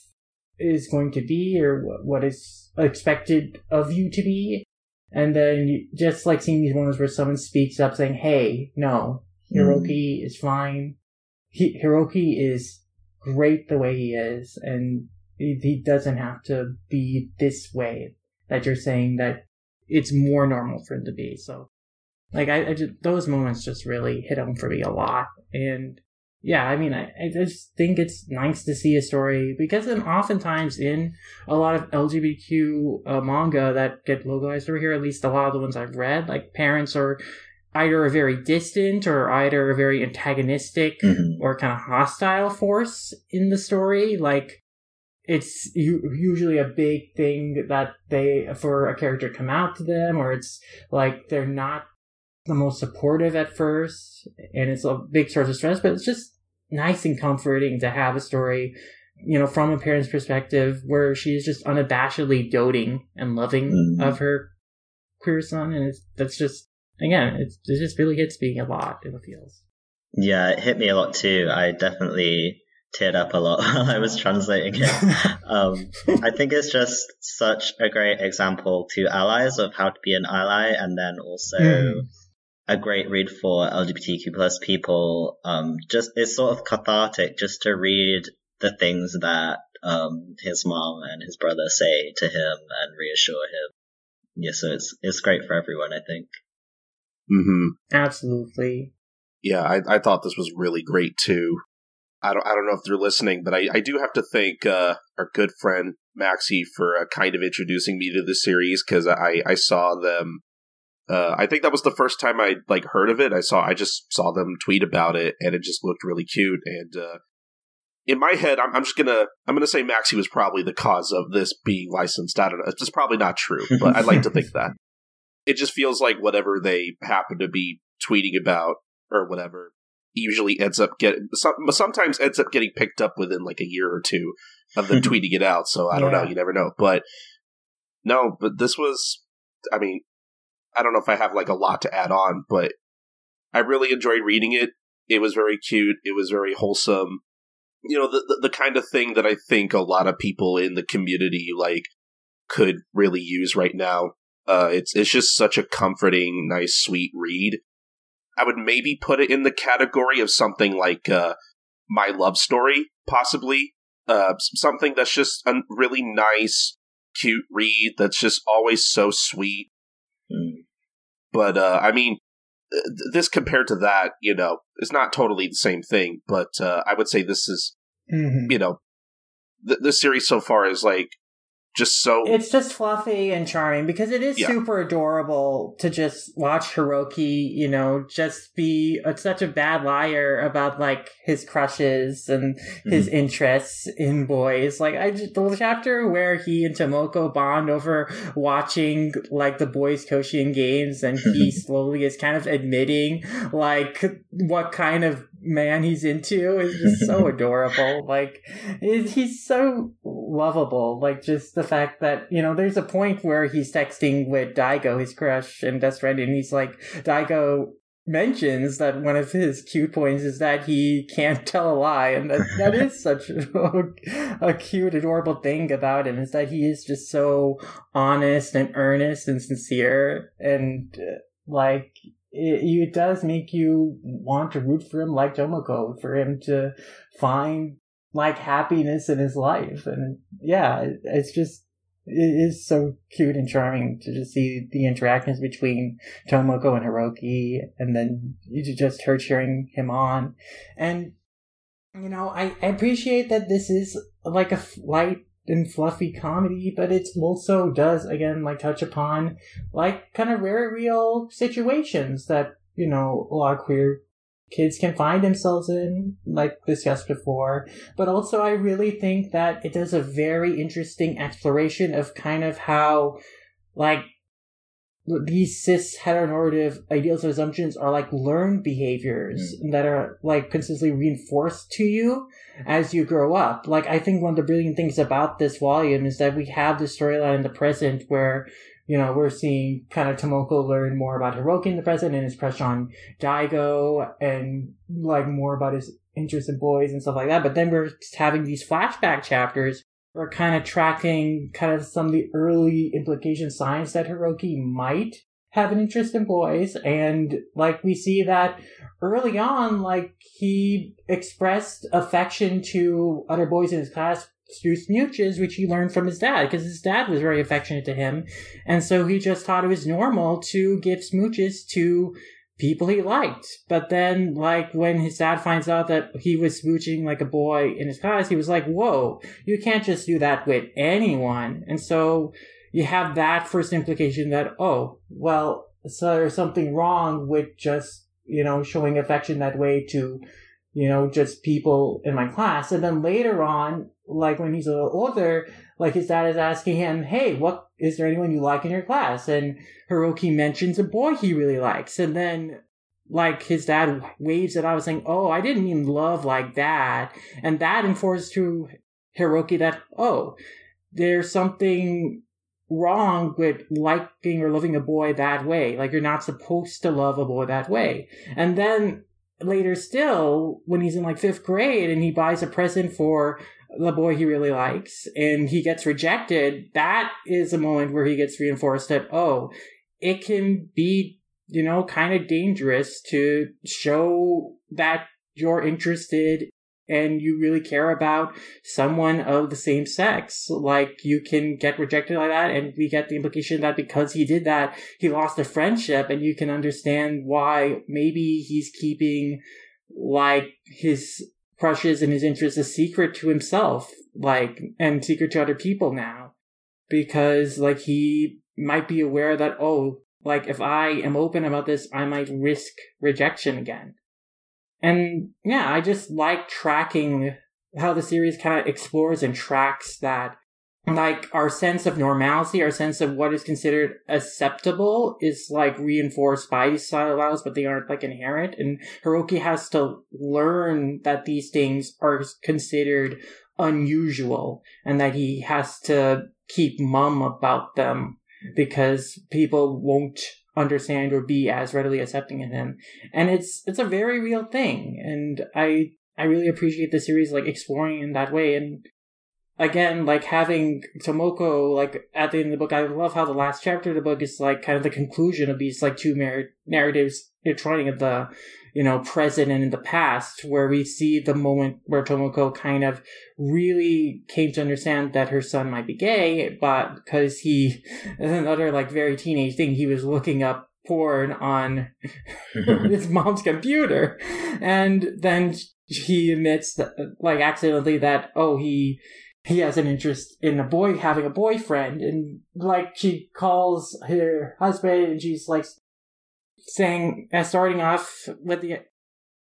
is going to be or what is expected of you to be. And then you just like seeing these moments where someone speaks up saying, hey, no, Hiroki is fine. Hiroki is great the way he is, and he doesn't have to be this way that you're saying that it's more normal for him to be. So like, I just, those moments just really hit home for me a lot. And yeah, I mean, I just think it's nice to see a story, because then oftentimes in a lot of LGBTQ manga that get localized over here, at least a lot of the ones I've read, like, parents are either a very distant or either a very antagonistic or kind of hostile force in the story. Like, it's usually a big thing that they, for a character to come out to them, or it's like they're not the most supportive at first, and it's a big source of stress. But it's just nice and comforting to have a story, you know, from a parent's perspective, where she's just unabashedly doting and loving of her queer son. And it's, that's just, again, it just really hits me a lot in the feels. Yeah, it hit me a lot too. I definitely teared up a lot while I was translating it. I think it's just such a great example to allies of how to be an ally, and then also a great read for LGBTQ plus people. Just, it's sort of cathartic just to read the things that his mom and his brother say to him and reassure him. Yeah, so it's great for everyone, I think. Absolutely. Yeah, I thought this was really great too. I don't know if they're listening, but I do have to thank our good friend Maxie for kind of introducing me to the series, because I saw them. I think that was the first time I heard of it. I just saw them tweet about it, and it just looked really cute. And in my head, I'm gonna say Maxie was probably the cause of this being licensed. I don't know. It's just probably not true, but I'd like to think that. It just feels like whatever they happen to be tweeting about or whatever usually sometimes ends up getting picked up within like a year or two of them tweeting it out. So I don't know. You never know. But this was, I mean, I don't know if I have a lot to add on, but I really enjoyed reading it. It was very cute. It was very wholesome. You know, the kind of thing that I think a lot of people in the community could really use right now. It's just such a comforting, nice, sweet read. I would maybe put it in the category of something like My Love Story, possibly. Something that's just a really nice, cute read that's just always so sweet. But, I mean, this compared to that, you know, it's not totally the same thing, but I would say this is, you know, this series so far is just so... It's just fluffy and charming, because it is super adorable to just watch Hiroki, you know, just be such a bad liar about, his crushes and his interests in boys. The chapter where he and Tomoko bond over watching, the boys' Koshien games, and he slowly is kind of admitting, what kind of man he's into is just so adorable. He's so lovable. Just the fact that, you know, there's a point where he's texting with Daigo, his crush and best friend, and he's Daigo mentions that one of his cute points is that he can't tell a lie, and that is such a cute, adorable thing about him, is that he is just so honest and earnest and sincere, and it does make you want to root for him, like Tomoko, for him to find happiness in his life. And yeah, it is so cute and charming to just see the interactions between Tomoko and Hiroki, and then just her cheering him on. And, you know, I appreciate that this is a light and fluffy comedy, but it also does, again, touch upon kind of very real situations that, you know, a lot of queer kids can find themselves in, discussed before. But also, I really think that it does a very interesting exploration of kind of how, these cis heteronormative ideals and assumptions are learned behaviors that are consistently reinforced to you as you grow up. I think one of the brilliant things about this volume is that we have the storyline in the present where, you know, we're seeing kind of Tomoko learn more about Hiroki in the present and his crush on Daigo, and more about his interest in boys and stuff like that. But then we're having these flashback chapters. We're kind of tracking some of the early implication signs that Hiroki might have an interest in boys. And we see that early on, he expressed affection to other boys in his class through smooches, which he learned from his dad, because his dad was very affectionate to him. And so he just thought it was normal to give smooches to people he liked. But then, like, when his dad finds out that he was smooching, like, a boy in his class, he was like, whoa, you can't just do that with anyone. And so you have that first implication that, oh, well, so there's something wrong with just, you know, showing affection that way to, you know, just people in my class. And then later on, like, when he's a little older, like, his dad is asking him, hey, what, is there anyone you like in your class? And Hiroki mentions a boy he really likes. And then, like, his dad waves it off saying, oh, I didn't mean love like that. And that enforces to Hiroki that, oh, there's something wrong with liking or loving a boy that way. Like, you're not supposed to love a boy that way. And then later still, when he's in, like, 5th grade and he buys a present for the boy he really likes and he gets rejected, that is a moment where he gets reinforced that, oh, it can be, you know, kind of dangerous to show that you're interested and you really care about someone of the same sex. Like, you can get rejected like that, and we get the implication that because he did that, he lost a friendship, and you can understand why maybe he's keeping, like, his crushes and his interests a secret to himself, like, and secret to other people now. Because, like, he might be aware that, oh, like, if I am open about this, I might risk rejection again. And yeah, I just like tracking how the series kind of explores and tracks that, like, our sense of normalcy, our sense of what is considered acceptable is, like, reinforced by these societal values, but they aren't, like, inherent. And Hiroki has to learn that these things are considered unusual and that he has to keep mum about them because people won't understand or be as readily accepting of him. And it's a very real thing. And I really appreciate the series, like, exploring in that way. And again, like, having Tomoko, like, at the end of the book, I love how the last chapter of the book is, like, kind of the conclusion of these, like, two narratives intertwining of the, you know, present and in the past, where we see the moment where Tomoko kind of really came to understand that her son might be gay, but because he, another, like, very teenage thing, he was looking up porn on his mom's computer. And then he admits that, like, accidentally that, oh, he has an interest in a boy, having a boyfriend. And, like, she calls her husband and she's, like, saying, starting off with the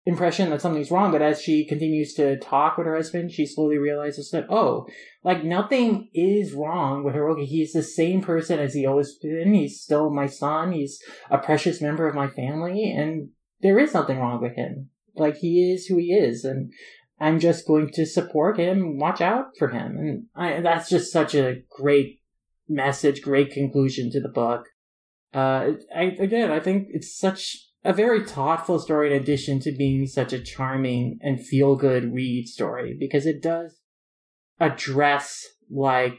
impression that something's wrong. But as she continues to talk with her husband, she slowly realizes that, oh, like, nothing is wrong with Hiroki. He's the same person as he always been. He's still my son. He's a precious member of my family. And there is nothing wrong with him. Like, he is who he is. And I'm just going to support him, watch out for him. And that's just such a great message, great conclusion to the book. I think it's such a very thoughtful story in addition to being such a charming and feel-good read story, because it does address, like,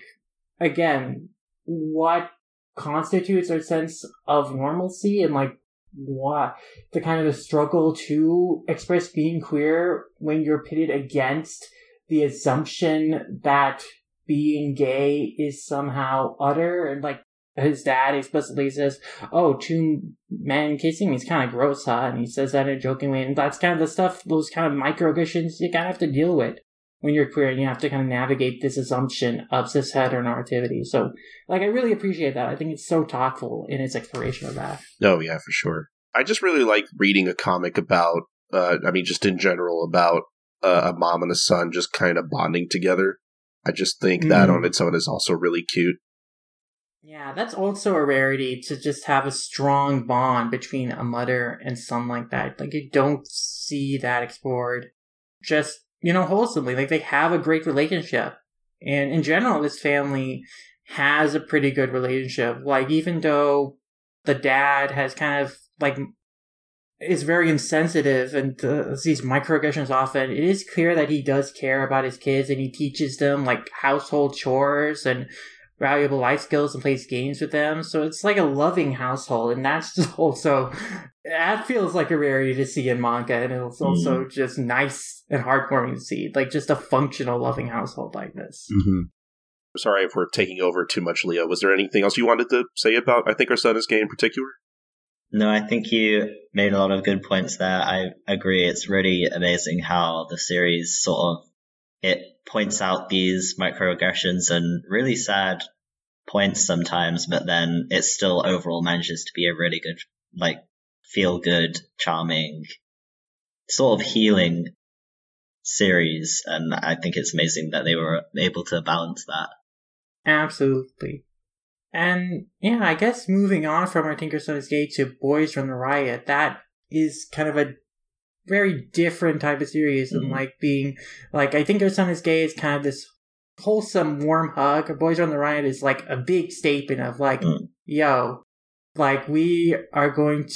again, what constitutes our sense of normalcy and, like, what the kind of struggle to express being queer when you're pitted against the assumption that being gay is somehow other. And, like, his dad explicitly says, oh, 2 men kissing is kind of gross, huh? And he says that in a joking way. And that's kind of the stuff, those kind of microaggressions you kind of have to deal with when you're queer, and you have to kind of navigate this assumption of cis-heteronormativity. So, like, I really appreciate that. I think it's so thoughtful in its exploration of that. Oh, yeah, for sure. I just really like reading a comic about, just in general, about a mom and a son just kind of bonding together. I just think that on its own is also really cute. Yeah, that's also a rarity, to just have a strong bond between a mother and son like that. Like, you don't see that explored just, you know, wholesomely. Like, they have a great relationship. And in general, this family has a pretty good relationship. Like, even though the dad has kind of, like, is very insensitive and sees microaggressions often, it is clear that he does care about his kids, and he teaches them, like, household chores and valuable life skills and plays games with them. So it's like a loving household, and that's just also, that feels like a rarity to see in manga, and it's also just nice and heartwarming to see, like, just a functional loving household like this. Sorry if we're taking over too much, Leo. Was there anything else you wanted to say about I Think Our Son Is Gay in particular? No, I think you made a lot of good points there. I agree. It's really amazing how the series sort of, it points out these microaggressions and really sad points sometimes, but then it still overall manages to be a really good, like, feel-good, charming, sort of healing series, and I think it's amazing that they were able to balance that. Absolutely. And yeah, I guess moving on from Our Tinker Son's Gate to Boys from the Riot, that is kind of a very different type of series than like being like, I Think Our Son Is Gay is kind of this wholesome warm hug. Boys on the Riot is like a big statement of like, yo, like we are going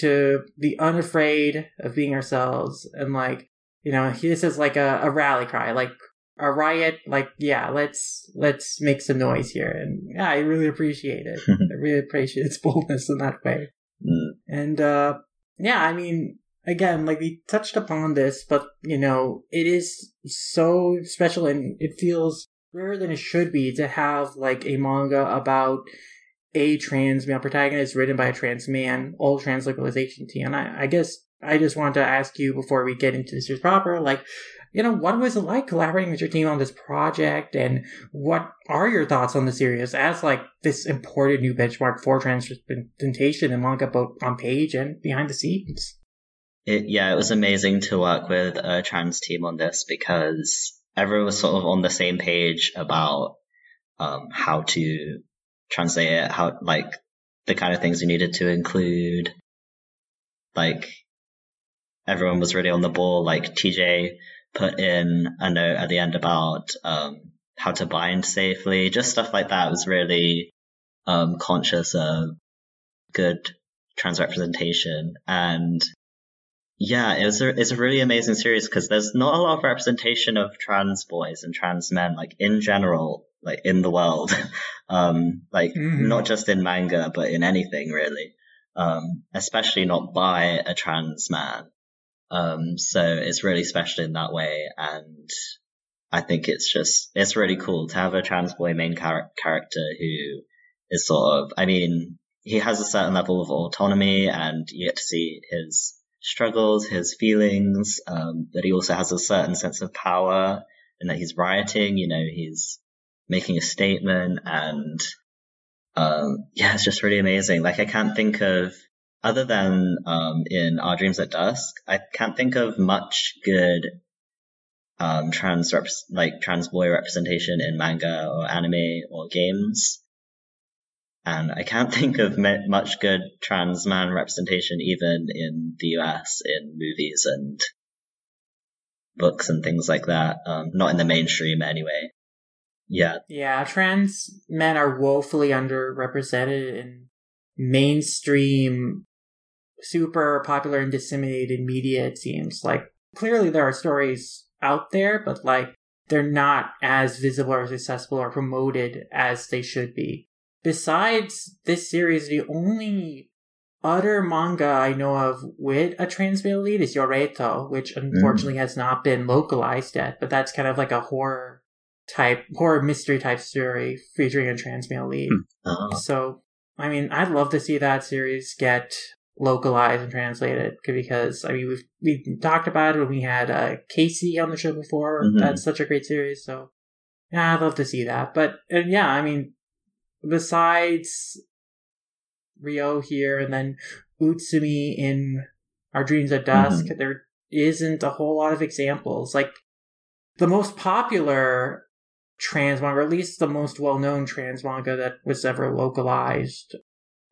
to be unafraid of being ourselves, and like, you know, this is like a rally cry, like a riot, like, yeah, let's make some noise here. And yeah, I really appreciate it. I really appreciate its boldness in that way. And yeah, I mean, again, like we touched upon this, but you know, it is so special and it feels rarer than it should be to have like a manga about a trans male protagonist written by a trans man, all trans localization tea. And I guess I just wanted to ask you before we get into this series proper, like, you know, what was it like collaborating with your team on this project, and what are your thoughts on the series as like this important new benchmark for trans representation in manga, both on page and behind the scenes? It was amazing to work with a trans team on this because everyone was sort of on the same page about how to translate it, how, like, the kind of things we needed to include. Like, everyone was really on the ball. Like, TJ put in a note at the end about how to bind safely, just stuff like that. It was really conscious of good trans representation. And yeah, it's a really amazing series because there's not a lot of representation of trans boys and trans men, like, in general, like, in the world, like, not just in manga, but in anything, really, especially not by a trans man. So it's really special in that way, and I think it's really cool to have a trans boy main character who is sort of, I mean, he has a certain level of autonomy, and you get to see his struggles, his feelings, but he also has a certain sense of power, and that he's rioting, you know, he's making a statement, and yeah, it's just really amazing. Like, I can't think of, other than in Our Dreams at Dusk, I can't think of much good trans boy representation in manga or anime or games. And I can't think of much good trans man representation even in the US in movies and books and things like that. Not in the mainstream anyway. Yeah. Yeah, trans men are woefully underrepresented in mainstream, super popular and disseminated media, it seems. Like, clearly there are stories out there, but like, they're not as visible or as accessible or promoted as they should be. Besides this series, the only other manga I know of with a trans male lead is Yoreto, which unfortunately has not been localized yet, but that's kind of like a horror mystery type story featuring a trans male lead. So, I mean, I'd love to see that series get localized and translated, because, I mean, we've talked about it when we had Casey on the show before. That's such a great series, so yeah, I'd love to see that. But yeah, I mean, besides Ryo here and then Utsumi in Our Dreams at Dusk, there isn't a whole lot of examples. Like, the most popular trans manga, or at least the most well-known trans manga that was ever localized,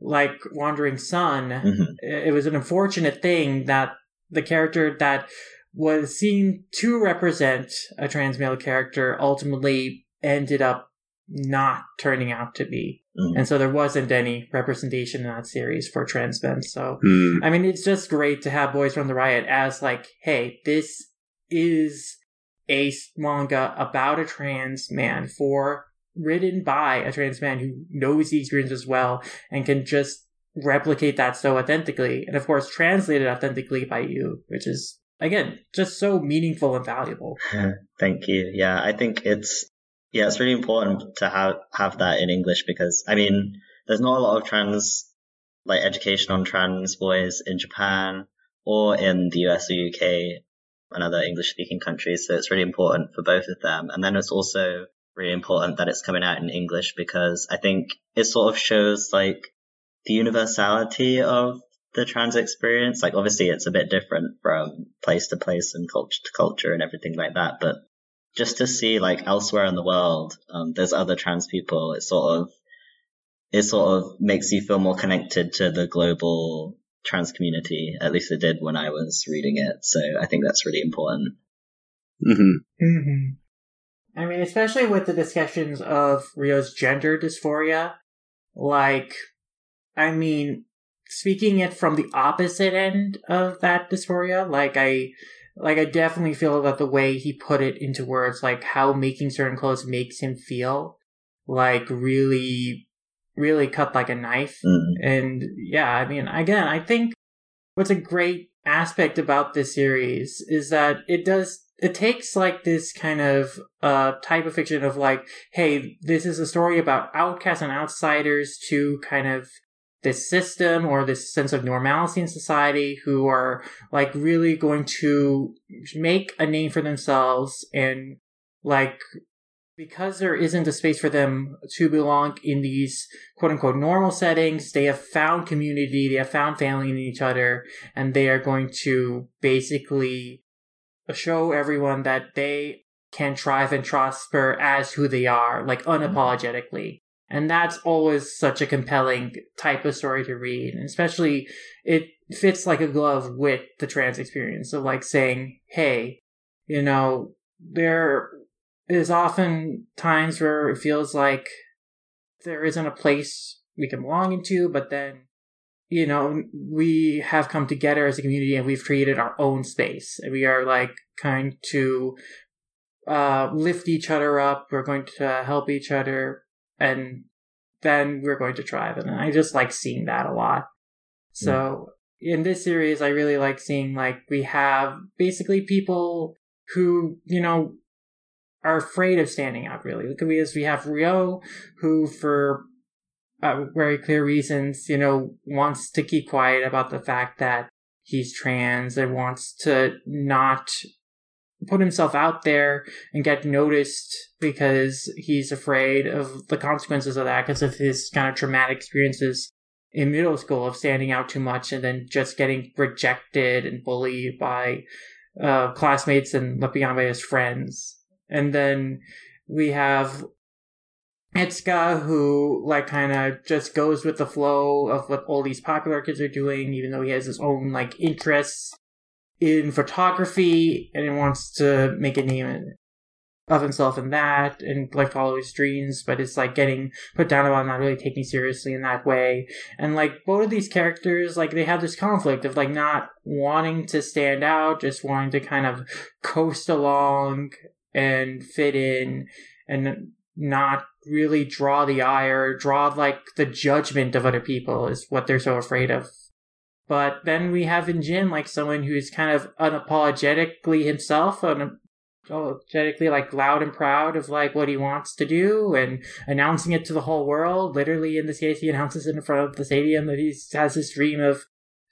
like Wandering Sun, it was an unfortunate thing that the character that was seen to represent a trans male character ultimately ended up not turning out to be, and so there wasn't any representation in that series for trans men. So I mean, it's just great to have Boys from the Riot as like, hey, this is a manga about a trans man, for written by a trans man who knows the experience as well and can just replicate that so authentically, and of course translated authentically by you, which is, again, just so meaningful and valuable. Thank you. Yeah, I think it's really important to have that in English, because, I mean, there's not a lot of trans like education on trans boys in Japan or in the US or UK and other English-speaking countries. So it's really important for both of them. And then it's also really important that it's coming out in English, because I think it sort of shows like the universality of the trans experience. Like obviously it's a bit different from place to place and culture to culture and everything like that, but just to see like elsewhere in the world there's other trans people, it sort of makes you feel more connected to the global trans community. At least it did when I was reading it, so I think that's really important. Mm-hmm. Mm-hmm. I mean, especially with the discussions of Rio's gender dysphoria, like, I mean, speaking it from the opposite end of that dysphoria, like I definitely feel that the way he put it into words, like how making certain clothes makes him feel, like really, really cut like a knife. Mm-hmm. And yeah, I mean, again, I think what's a great aspect about this series is that it takes like this kind of type of fiction of like, hey, this is a story about outcasts and outsiders to kind of this system or this sense of normalcy in society, who are like really going to make a name for themselves, and like because there isn't a space for them to belong in these quote unquote normal settings, they have found community, they have found family in each other, and they are going to basically show everyone that they can thrive and prosper as who they are, like unapologetically. And that's always such a compelling type of story to read. And especially, it fits like a glove with the trans experience of like saying, hey, you know, there is often times where it feels like there isn't a place we can belong into, but then, you know, we have come together as a community and we've created our own space. And we are like kind to lift each other up. We're going to help each other. And then we're going to thrive. And I just like seeing that a lot. So in this series, I really like seeing like we have basically people who, you know, are afraid of standing out really. Because we have Ryo, who for very clear reasons, you know, wants to keep quiet about the fact that he's trans and wants to not put himself out there and get noticed because he's afraid of the consequences of that because of his kind of traumatic experiences in middle school of standing out too much and then just getting rejected and bullied by classmates and left behind by his friends. And then we have Etsuka, who like kind of just goes with the flow of what all these popular kids are doing, even though he has his own like interests in photography and he wants to make a name of himself in that and like follow his dreams, but it's like getting put down about not really taking seriously in that way. And like both of these characters, like they have this conflict of like not wanting to stand out, just wanting to kind of coast along and fit in and not really draw the eye or draw like the judgment of other people is what they're so afraid of. But then we have in Jin, like, someone who's kind of unapologetically himself, unapologetically, like, loud and proud of, like, what he wants to do and announcing it to the whole world. Literally, in this case, he announces it in front of the stadium that he has this dream of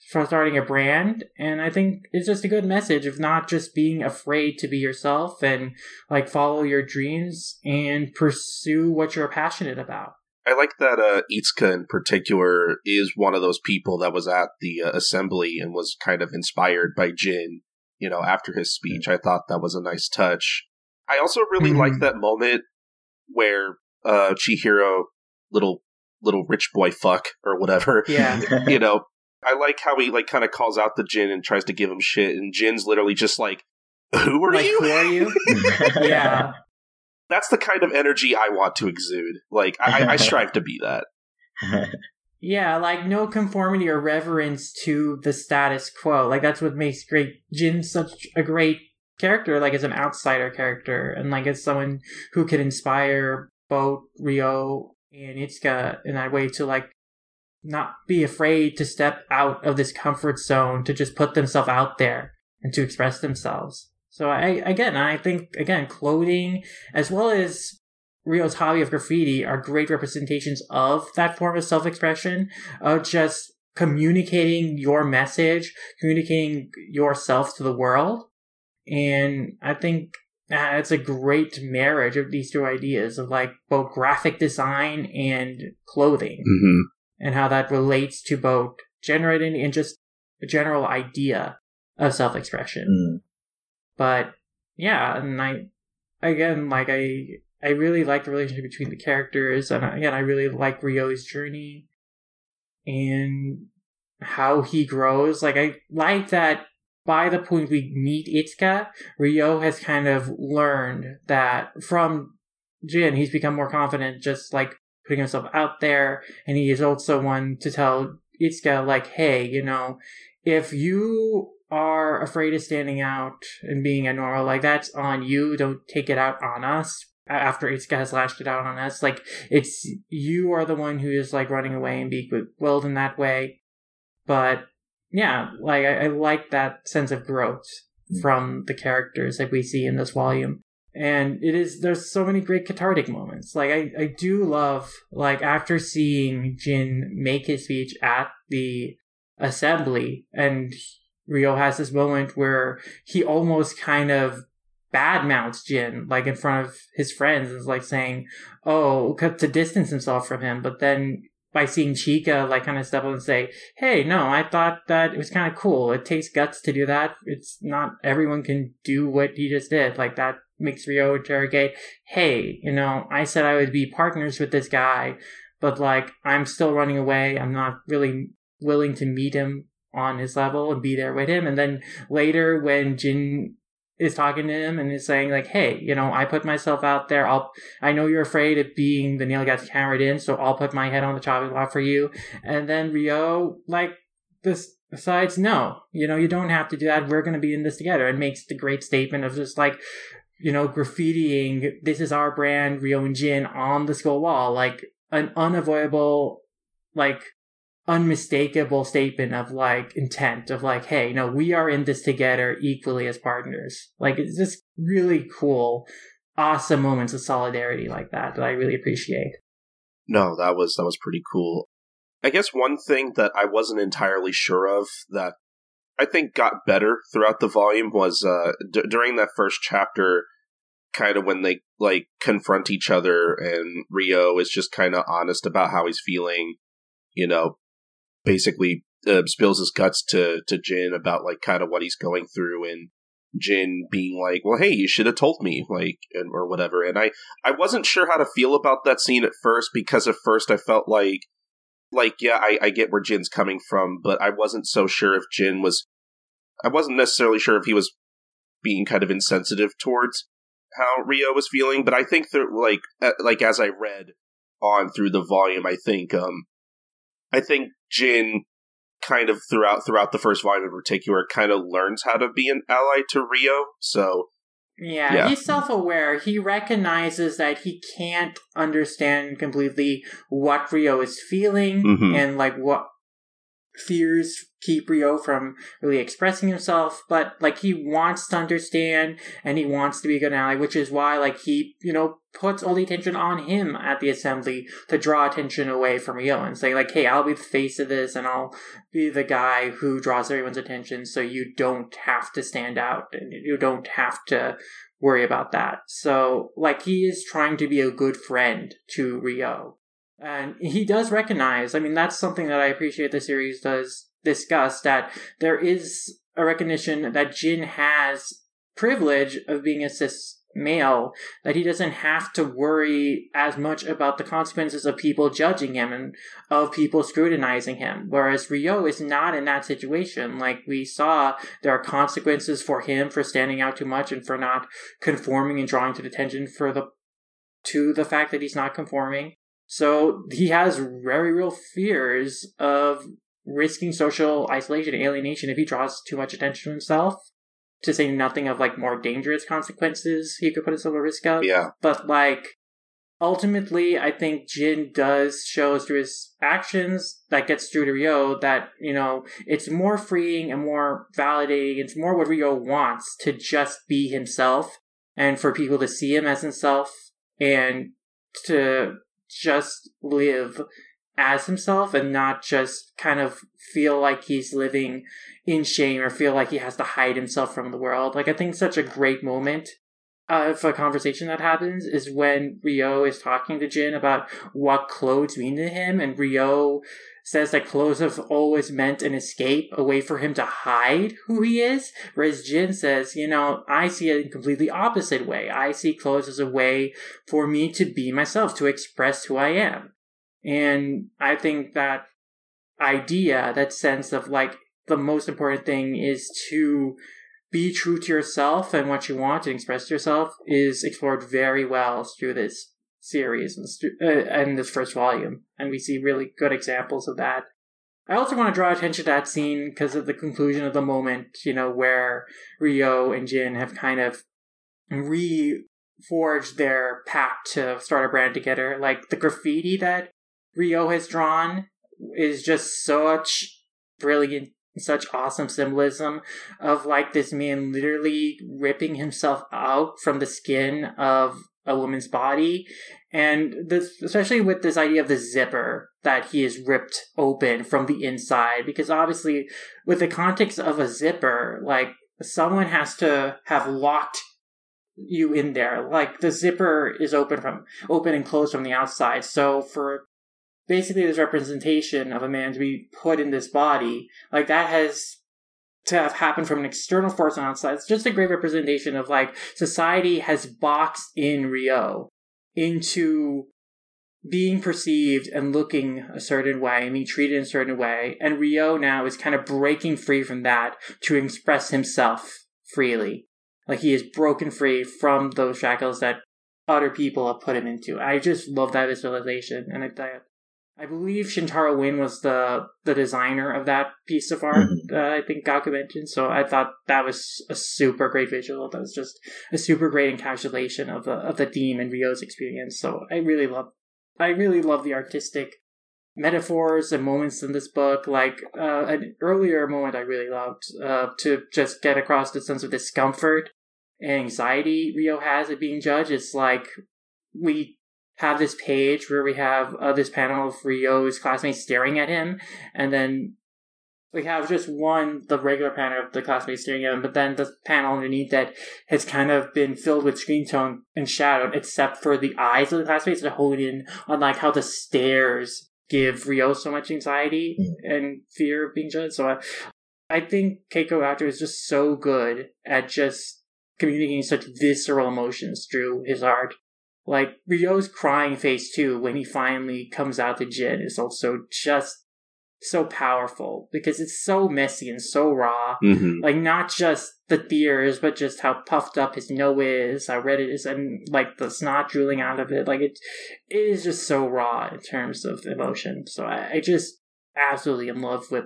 starting a brand. And I think it's just a good message of not just being afraid to be yourself and, like, follow your dreams and pursue what you're passionate about. I like that Itsuka in particular is one of those people that was at the assembly and was kind of inspired by Jin, you know, after his speech. I thought that was a nice touch. I also really like that moment where Chihiro, little rich boy fuck or whatever, yeah. You know, I like how he like kind of calls out the Jin and tries to give him shit, and Jin's literally just like, who are you? Yeah. That's the kind of energy I want to exude. Like, I strive to be that. Yeah, like, no conformity or reverence to the status quo. Like, that's what makes Jin such a great character, like, as an outsider character. And, like, as someone who can inspire both Ryo and Itsuka in that way to, like, not be afraid to step out of this comfort zone, to just put themselves out there and to express themselves. So I think clothing as well as Rio's hobby of graffiti are great representations of that form of self-expression, of just communicating your message, communicating yourself to the world. And I think it's a great marriage of these two ideas of like both graphic design and clothing, and how that relates to both generating and just a general idea of self-expression. But yeah, and I really like the relationship between the characters, and again, I really like Ryo's journey and how he grows. Like, I like that by the point we meet Itsuka, Ryo has kind of learned that from Jin. He's become more confident, just like putting himself out there, and he is also one to tell Itsuka, like, hey, you know, if you are afraid of standing out and being a normal, like, that's on you. Don't take it out on us. After Itsuka has lashed it out on us, like, it's, you are the one who is like running away and being willed in that way. But yeah, like, I like that sense of growth from the characters that we see in this volume. And it is, there's so many great cathartic moments. Like, I do love, like, after seeing Jin make his speech at the assembly, and Ryo has this moment where he almost kind of badmouths Jin, like, in front of his friends, is like saying, oh, to distance himself from him. But then by seeing Chika, like, kind of step up and say, hey, no, I thought that it was kind of cool. It takes guts to do that. It's not everyone can do what he just did. Like, that makes Ryo interrogate, hey, you know, I said I would be partners with this guy, but, like, I'm still running away. I'm not really willing to meet him on his level and be there with him. And then later when Jin is talking to him and is saying, like, hey, you know, I put myself out there. I know you're afraid of being the nail gets hammered in, so I'll put my head on the chopping block for you. And then Ryo, like, decides, no, you know, you don't have to do that. We're going to be in this together. And makes the great statement of just, like, you know, graffitiing, this is our brand, Ryo and Jin, on the school wall. Like, an unavoidable, like, unmistakable statement of, like, intent of, like, hey, no, we are in this together equally as partners. Like, it's just really cool, awesome moments of solidarity like that I really appreciate. No, that was pretty cool. I guess one thing that I wasn't entirely sure of that I think got better throughout the volume was during that first chapter, kind of when they, like, confront each other and Ryo is just kind of honest about how he's feeling, you know, basically spills his guts to Jin about, like, kind of what he's going through, and Jin being like, well, hey, you should have told me, like, and, or whatever. And I wasn't sure how to feel about that scene at first, because at first I felt like, yeah, I get where Jin's coming from, but I wasn't so sure if Jin was, I wasn't necessarily sure if he was being kind of insensitive towards how Ryo was feeling. But I think that, like as I read on through the volume, I think Jin kind of throughout the first volume in particular kind of learns how to be an ally to Ryo. So yeah, he's self-aware. He recognizes that he can't understand completely what Ryo is feeling, and, like, what fears keep Ryo from really expressing himself, but, like, he wants to understand and he wants to be a good ally, which is why, like, he, you know, puts all the attention on him at the assembly to draw attention away from Ryo and say, like, hey, I'll be the face of this and I'll be the guy who draws everyone's attention, so you don't have to stand out and you don't have to worry about that. So, like, he is trying to be a good friend to Ryo. And he does recognize, I mean, that's something that I appreciate the series does discuss, that there is a recognition that Jin has privilege of being a cis male, that he doesn't have to worry as much about the consequences of people judging him and of people scrutinizing him. Whereas Ryo is not in that situation. Like, we saw, there are consequences for him for standing out too much and for not conforming and drawing to attention to the fact that he's not conforming. So he has very real fears of risking social isolation and alienation if he draws too much attention to himself, to say nothing of, like, more dangerous consequences he could put himself at risk of. Yeah. But, like, ultimately, I think Jin shows through his actions that gets through to Ryo that, you know, it's more freeing and more validating. It's more what Ryo wants, to just be himself and for people to see him as himself and to just live as himself and not just kind of feel like he's living in shame or feel like he has to hide himself from the world. Like, I think such a great moment for a conversation that happens is when Ryo is talking to Jin about what clothes mean to him, and Ryo says that clothes have always meant an escape, a way for him to hide who he is, whereas Jin says, you know, I see it in a completely opposite way. I see clothes as a way for me to be myself, to express who I am. And I think that idea, that sense of like, the most important thing is to be true to yourself and what you want and express yourself, is explored very well through this series and this first volume. And we see really good examples of that. I also want to draw attention to that scene because of the conclusion of the moment, you know, where Ryo and Jin have kind of reforged their pact to start a brand together. Like, the graffiti that Ryo has drawn is just such brilliant, such awesome symbolism of like this man literally ripping himself out from the skin of a woman's body. And this, especially with this idea of the zipper that he is ripped open from the inside, because obviously with the context of a zipper, like someone has to have locked you in there. Like the zipper is open and closed from the outside. So for basically this representation of a man to be put in this body, like that has to have happened from an external force on the outside. It's just a great representation of like society has boxed in Ryo into being perceived and looking a certain way and being treated in a certain way. And Ryo now is kind of breaking free from that to express himself freely. Like he is broken free from those shackles that other people have put him into. I just love that visualization. And I believe Shintaro Nguyen was the designer of that piece of art, I think Gaku mentioned. So I thought that was a super great visual. That was just a super great encapsulation of the theme and Ryo's experience. So I really love the artistic metaphors and moments in this book. Like an earlier moment I really loved to just get across the sense of discomfort and anxiety Ryo has at being judged. It's like we have this page where we have this panel of Ryo's classmates staring at him, and then we have just the regular panel of the classmates staring at him, but then the panel underneath that has kind of been filled with screen tone and shadow, except for the eyes of the classmates that hold in on like how the stares give Ryo so much anxiety and fear of being judged. So I think Keiko Gaku is just so good at just communicating such visceral emotions through his art. Like, Ryo's crying face, too, when he finally comes out to Jin is also just so powerful because it's so messy and so raw. Mm-hmm. Like, not just the tears, but just how puffed up his nose is, how red it is, and, like, the snot drooling out of it. Like, it is just so raw in terms of emotion. So I just absolutely am in love with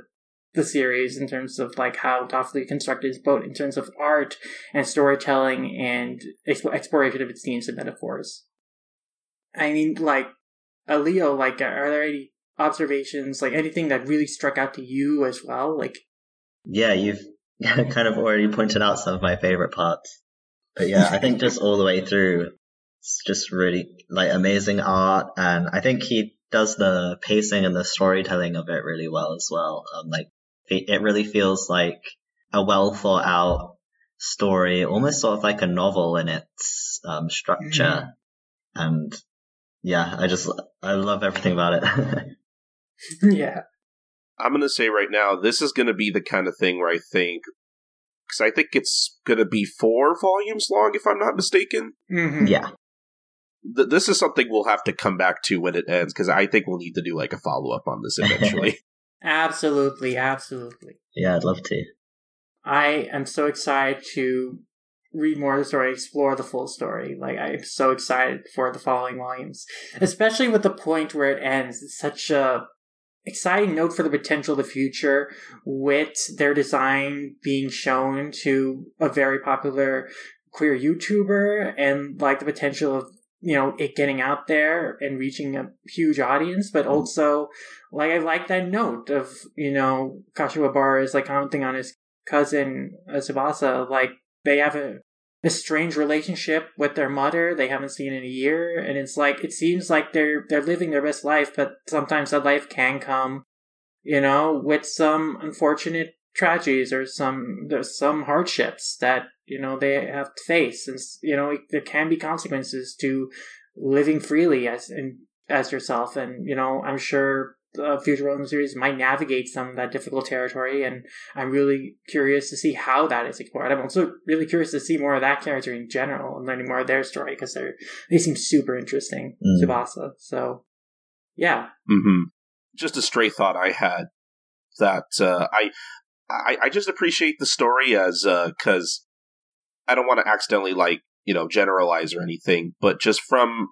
the series in terms of, like, how thoughtfully constructed is both in terms of art and storytelling and exploration of its themes and metaphors. I mean, like, Leo, like, are there any observations, like, anything that really struck out to you as well? Like, yeah, you've kind of already pointed out some of my favorite parts. But yeah, I think just all the way through, it's just really, like, amazing art. And I think he does the pacing and the storytelling of it really well as well. Like, it really feels like a well-thought-out story, almost sort of like a novel in its structure. Mm-hmm. And yeah, I love everything about it. Yeah. I'm going to say right now, this is going to be the kind of thing where I think, because I think it's going to be 4 volumes long, if I'm not mistaken. Mm-hmm. Yeah. This is something we'll have to come back to when it ends, because I think we'll need to do like a follow-up on this eventually. Absolutely, absolutely. Yeah, I'd love to. I am so excited to read more of the story, explore the full story. Like, I'm so excited for the following volumes, especially with the point where it ends. It's such a exciting note for the potential of the future, with their design being shown to a very popular queer YouTuber, and like the potential of, you know, it getting out there and reaching a huge audience. But also, like, I like that note of, you know, Kashiwabara is like commenting on his cousin Tsubasa, like, they have a this strange relationship with their mother they haven't seen in a year, and it's like it seems like they're living their best life, but sometimes that life can come, you know, with some unfortunate tragedies or there's some hardships that, you know, they have to face, and, you know, there can be consequences to living freely as yourself, and, you know, I'm sure the future Roman series might navigate some of that difficult territory, and I'm really curious to see how that is explored. I'm also really curious to see more of that character in general and learning more of their story, because they seem super interesting, Tsubasa. So, yeah. Mm-hmm. Just a stray thought I had that I just appreciate the story as because I don't want to accidentally, like, you know, generalize or anything, but just from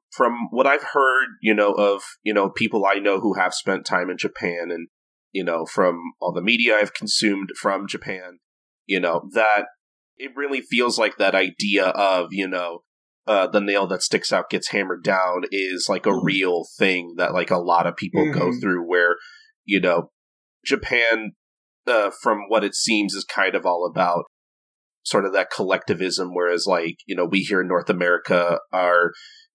what I've heard, you know, of, you know, people I know who have spent time in Japan, and, you know, from all the media I've consumed from Japan, you know, that it really feels like that idea of, you know, the nail that sticks out gets hammered down is like a real thing that, like, a lot of people go through, where, you know, Japan, from what it seems, is kind of all about sort of that collectivism, whereas, like, you know, we here in North America are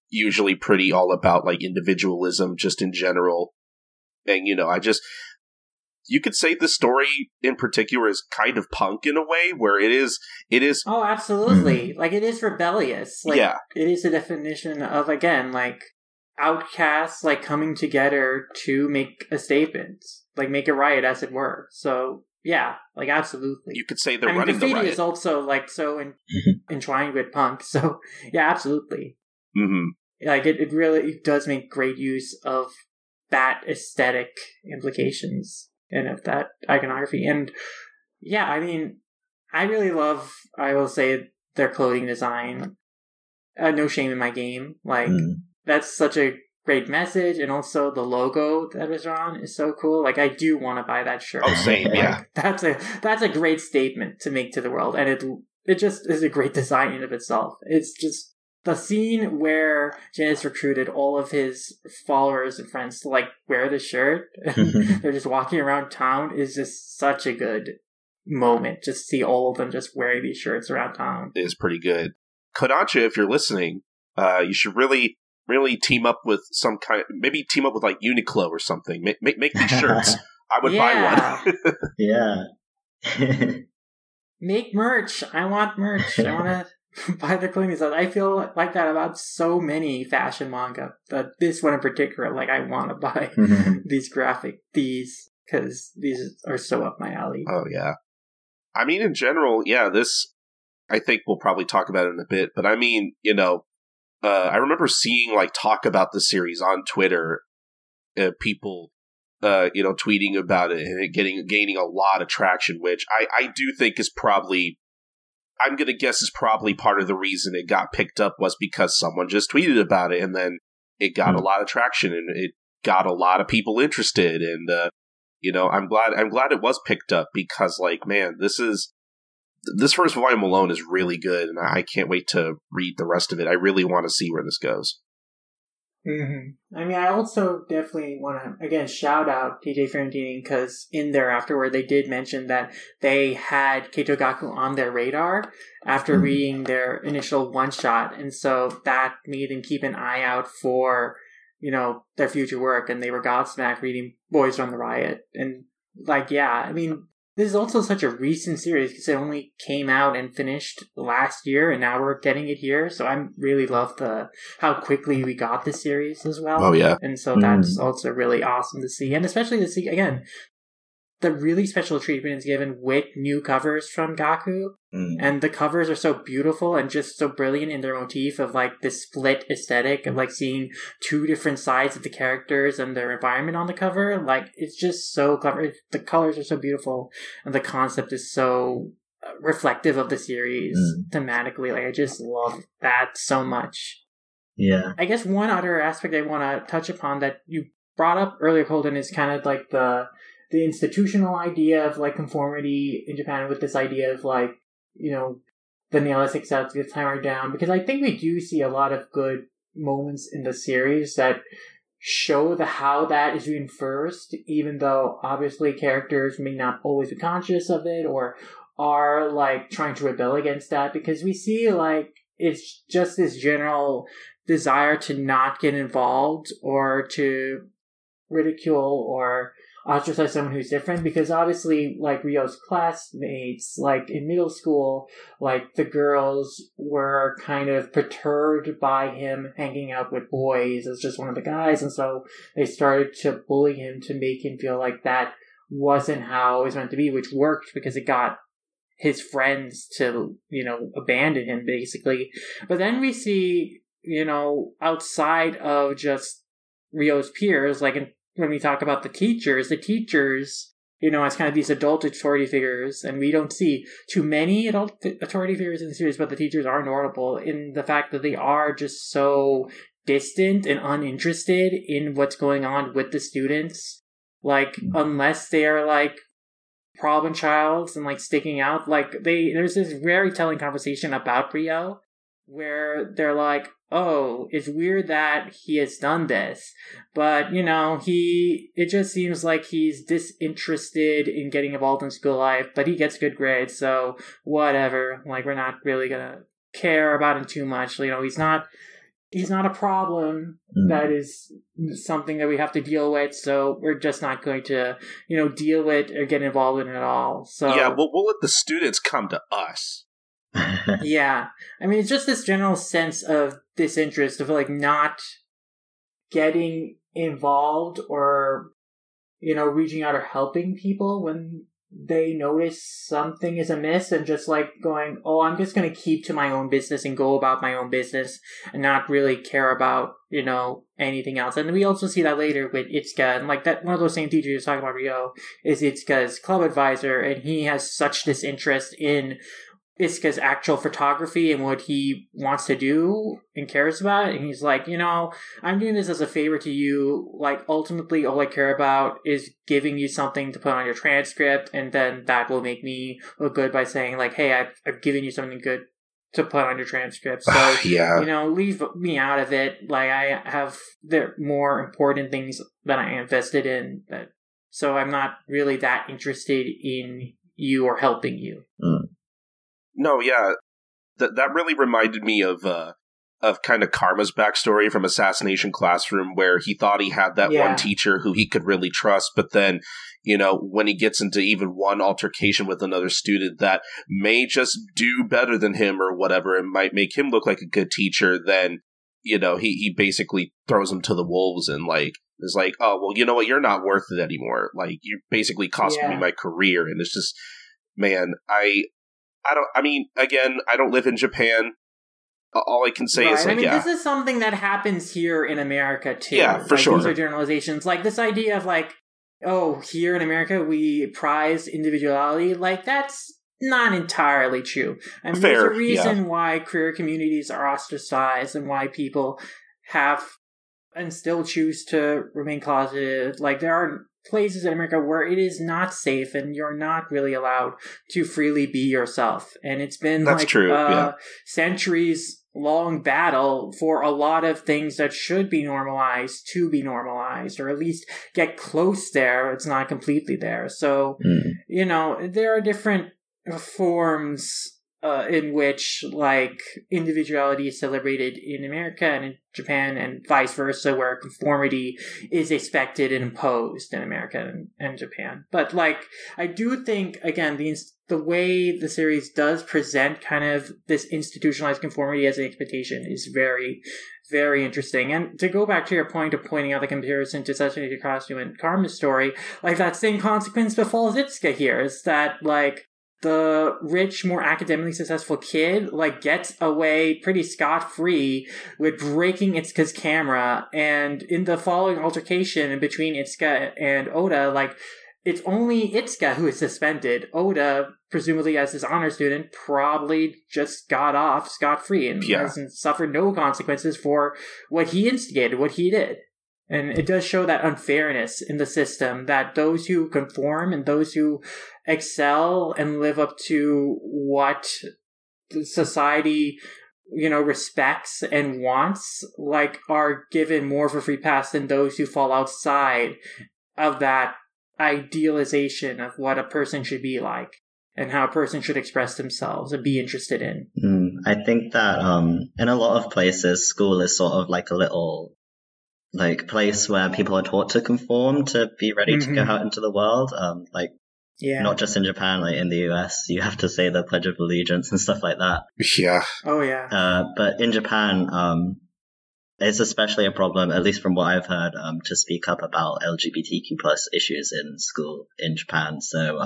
usually pretty all about, like, individualism just in general. And, you know, you could say the story in particular is kind of punk in a way, where it is oh, absolutely. Like, it is rebellious. Like, yeah. It is a definition of, again, like, outcasts, like, coming together to make a statement, like, make a riot, as it were. So, yeah, like, absolutely. You could say they're running the riot. Graffiti is also, like, so entwined with punk. So, yeah, absolutely. Mm-hmm. Like, it really does make great use of that aesthetic implications and of that iconography. And, yeah, I mean, I really love, I will say, their clothing design. No shame in my game. Like, that's such a great message, and also the logo that is on is so cool. Like, I do want to buy that shirt. Oh, same, like, yeah. That's a great statement to make to the world, and it just is a great design in of itself. It's just the scene where Janice recruited all of his followers and friends to, like, wear the shirt. They're just walking around town is just such a good moment. Just see all of them just wearing these shirts around town. It is pretty good. Kodansha, if you're listening, you should really team up with some kind of, maybe team up with, like, Uniqlo or something. Make these shirts. I would buy one. Yeah. Make merch. I want merch. I want to buy the clothing. I feel like that about so many fashion manga, but this one in particular, like, I want to buy these, because these are so up my alley. Oh, yeah. I mean, in general, yeah, this, I think we'll probably talk about it in a bit, but I mean, you know, I remember seeing, like, talk about the series on Twitter, people, you know, tweeting about it and it gaining a lot of traction, which I do think is probably, I'm going to guess is probably part of the reason it got picked up, was because someone just tweeted about it, and then it got a lot of traction, and it got a lot of people interested. And, you know, I'm glad it was picked up, because, like, man, this first volume alone is really good, and I can't wait to read the rest of it. I really want to see where this goes. Mm-hmm. I mean, I also definitely want to, again, shout out TJ Ferentini, because in there afterward, they did mention that they had Keito Gaku on their radar after reading their initial one-shot, and so that made them keep an eye out for, you know, their future work, and they were godsmacked reading Boys Run the Riot. And, like, yeah, I mean, this is also such a recent series, because it only came out and finished last year, and now we're getting it here. So I really love how quickly we got this series as well. Oh, yeah. And so that's also really awesome to see. And especially to see, again, the really special treatment is given with new covers from Gaku. And the covers are so beautiful and just so brilliant in their motif of, like, this split aesthetic of, like, seeing two different sides of the characters and their environment on the cover. Like, it's just so clever. The colors are so beautiful, and the concept is so reflective of the series thematically. Like, I just love that so much. Yeah. I guess one other aspect I want to touch upon that you brought up earlier, Colton, is kind of like the institutional idea of, like, conformity in Japan, with this idea of, like, you know, the nail that sticks out gets hammered down, because I think we do see a lot of good moments in the series that show how that is reinforced, even though obviously characters may not always be conscious of it, or are, like, trying to rebel against that, because we see, like, it's just this general desire to not get involved or to ridicule or ostracize someone who's different, because obviously, like, Ryo's classmates, like, in middle school, like, the girls were kind of perturbed by him hanging out with boys as just one of the guys, and so they started to bully him to make him feel like that wasn't how it was meant to be, which worked because it got his friends to, you know, abandon him, basically. But then we see, you know, outside of just Ryo's peers, like, in when we talk about the teachers, you know, as kind of these adult authority figures, and we don't see too many adult authority figures in the series, but the teachers are notable in the fact that they are just so distant and uninterested in what's going on with the students. Like, unless they are, like, problem childs and, like, sticking out, like, there's this very telling conversation about Ryo where they're like, oh, it's weird that he has done this, but, you know, it just seems like he's disinterested in getting involved in school life, but he gets good grades, so whatever, like, we're not really gonna care about him too much, you know, he's not a problem that is something that we have to deal with, so we're just not going to, you know, deal with or get involved in it at all. So yeah, we'll let the students come to us. Yeah. I mean, it's just this general sense of disinterest, of, like, not getting involved or, you know, reaching out or helping people when they notice something is amiss, and just, like, going, oh, I'm just going to keep to my own business and go about my own business and not really care about, you know, anything else. And we also see that later with Itsuka, and, like, that one of those same teachers talking about Ryo is Itsuka's club advisor, and he has such disinterest in Itsuka's actual photography and what he wants to do and cares about, and he's like, you know, I'm doing this as a favor to you, like, ultimately all I care about is giving you something to put on your transcript, and then that will make me look good by saying, like, hey, I've given you something good to put on your transcript, so yeah, you know, leave me out of it, like, I have the more important things that I am invested in, but so I'm not really that interested in you or helping you. No, yeah, that really reminded me of kind of Karma's backstory from Assassination Classroom, where he thought he had that one teacher who he could really trust, but then, you know, when he gets into even one altercation with another student that may just do better than him or whatever, and might make him look like a good teacher, then, you know, he basically throws him to the wolves and, like, is like, oh, well, you know what, you're not worth it anymore. Like, you basically cost me my career, and it's just, man, I don't live in Japan. All I can say is, like, this is something that happens here in America, too. Yeah, for sure. These are generalizations. Like, this idea of, like, oh, here in America, we prize individuality. Like, that's not entirely true. I mean, fair, there's a reason why queer communities are ostracized and why people have and still choose to remain closeted. Like, there are places in America where it is not safe and you're not really allowed to freely be yourself, and it's been centuries long battle for a lot of things that should be normalized to be normalized, or at least get close there. It's not completely there, so you know, there are different forms in which, like, individuality is celebrated in America and in Japan, and vice versa, where conformity is expected and imposed in America and Japan. But, like, I do think, again, the way the series does present kind of this institutionalized conformity as an expectation is very, very interesting. And to go back to your point of pointing out the comparison to Assassination Classroom and Karma's story, like, that same consequence befalls Itsuka here, is that, like, the rich, more academically successful kid, like, gets away pretty scot-free with breaking Itsuka's camera, and in the following altercation between Itsuka and Oda, like, it's only Itsuka who is suspended. Oda, presumably as his honor student, probably just got off scot-free and hasn't suffered no consequences for what he instigated, what he did. And it does show that unfairness in the system, that those who conform and those who excel and live up to what society, you know, respects and wants, like, are given more of a free pass than those who fall outside of that idealization of what a person should be like. and how a person should express themselves and be interested in. I think that in a lot of places, school is sort of like a little like place where people are taught to conform, to be ready to go out into the world. Not just in Japan, like in the US, you have to say the Pledge of Allegiance and stuff like that. Yeah. Oh, yeah. But in Japan, it's especially a problem, at least from what I've heard, to speak up about LGBTQ plus issues in school in Japan. So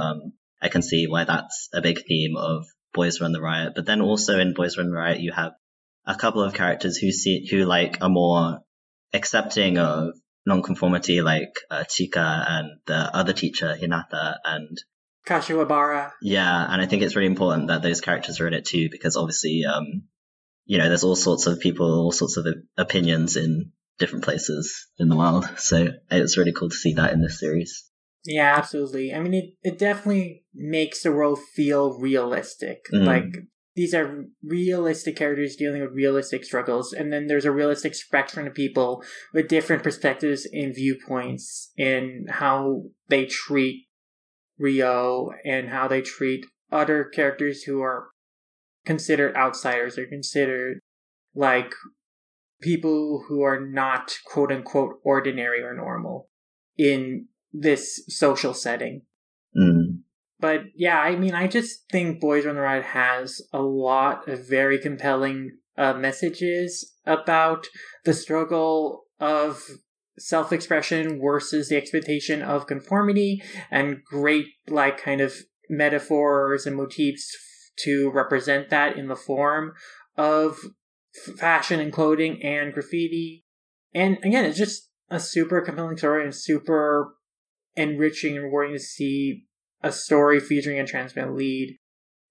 I can see why that's a big theme of Boys Run the Riot. But then also in Boys Run the Riot, you have a couple of characters who are more accepting of non-conformity, like Chika and the other teacher, Hinata, and Kashiwabara. Yeah, and I think it's really important that those characters are in it too, because obviously, there's all sorts of people, all sorts of opinions in different places in the world. So it's really cool to see that in this series. Yeah, absolutely. I mean, it definitely makes the world feel realistic. Like, these are realistic characters dealing with realistic struggles, and then there's a realistic spectrum of people with different perspectives and viewpoints in how they treat Ryo and how they treat other characters who are considered outsiders or considered like people who are not quote-unquote ordinary or normal in this social setting. But yeah, I mean, I just think Boys Run the Riot has a lot of very compelling messages about the struggle of self-expression versus the expectation of conformity, and great, like, kind of metaphors and motifs to represent that in the form of fashion and clothing and graffiti. And again, it's just a super compelling story and super enriching and rewarding to see a story featuring a trans male lead,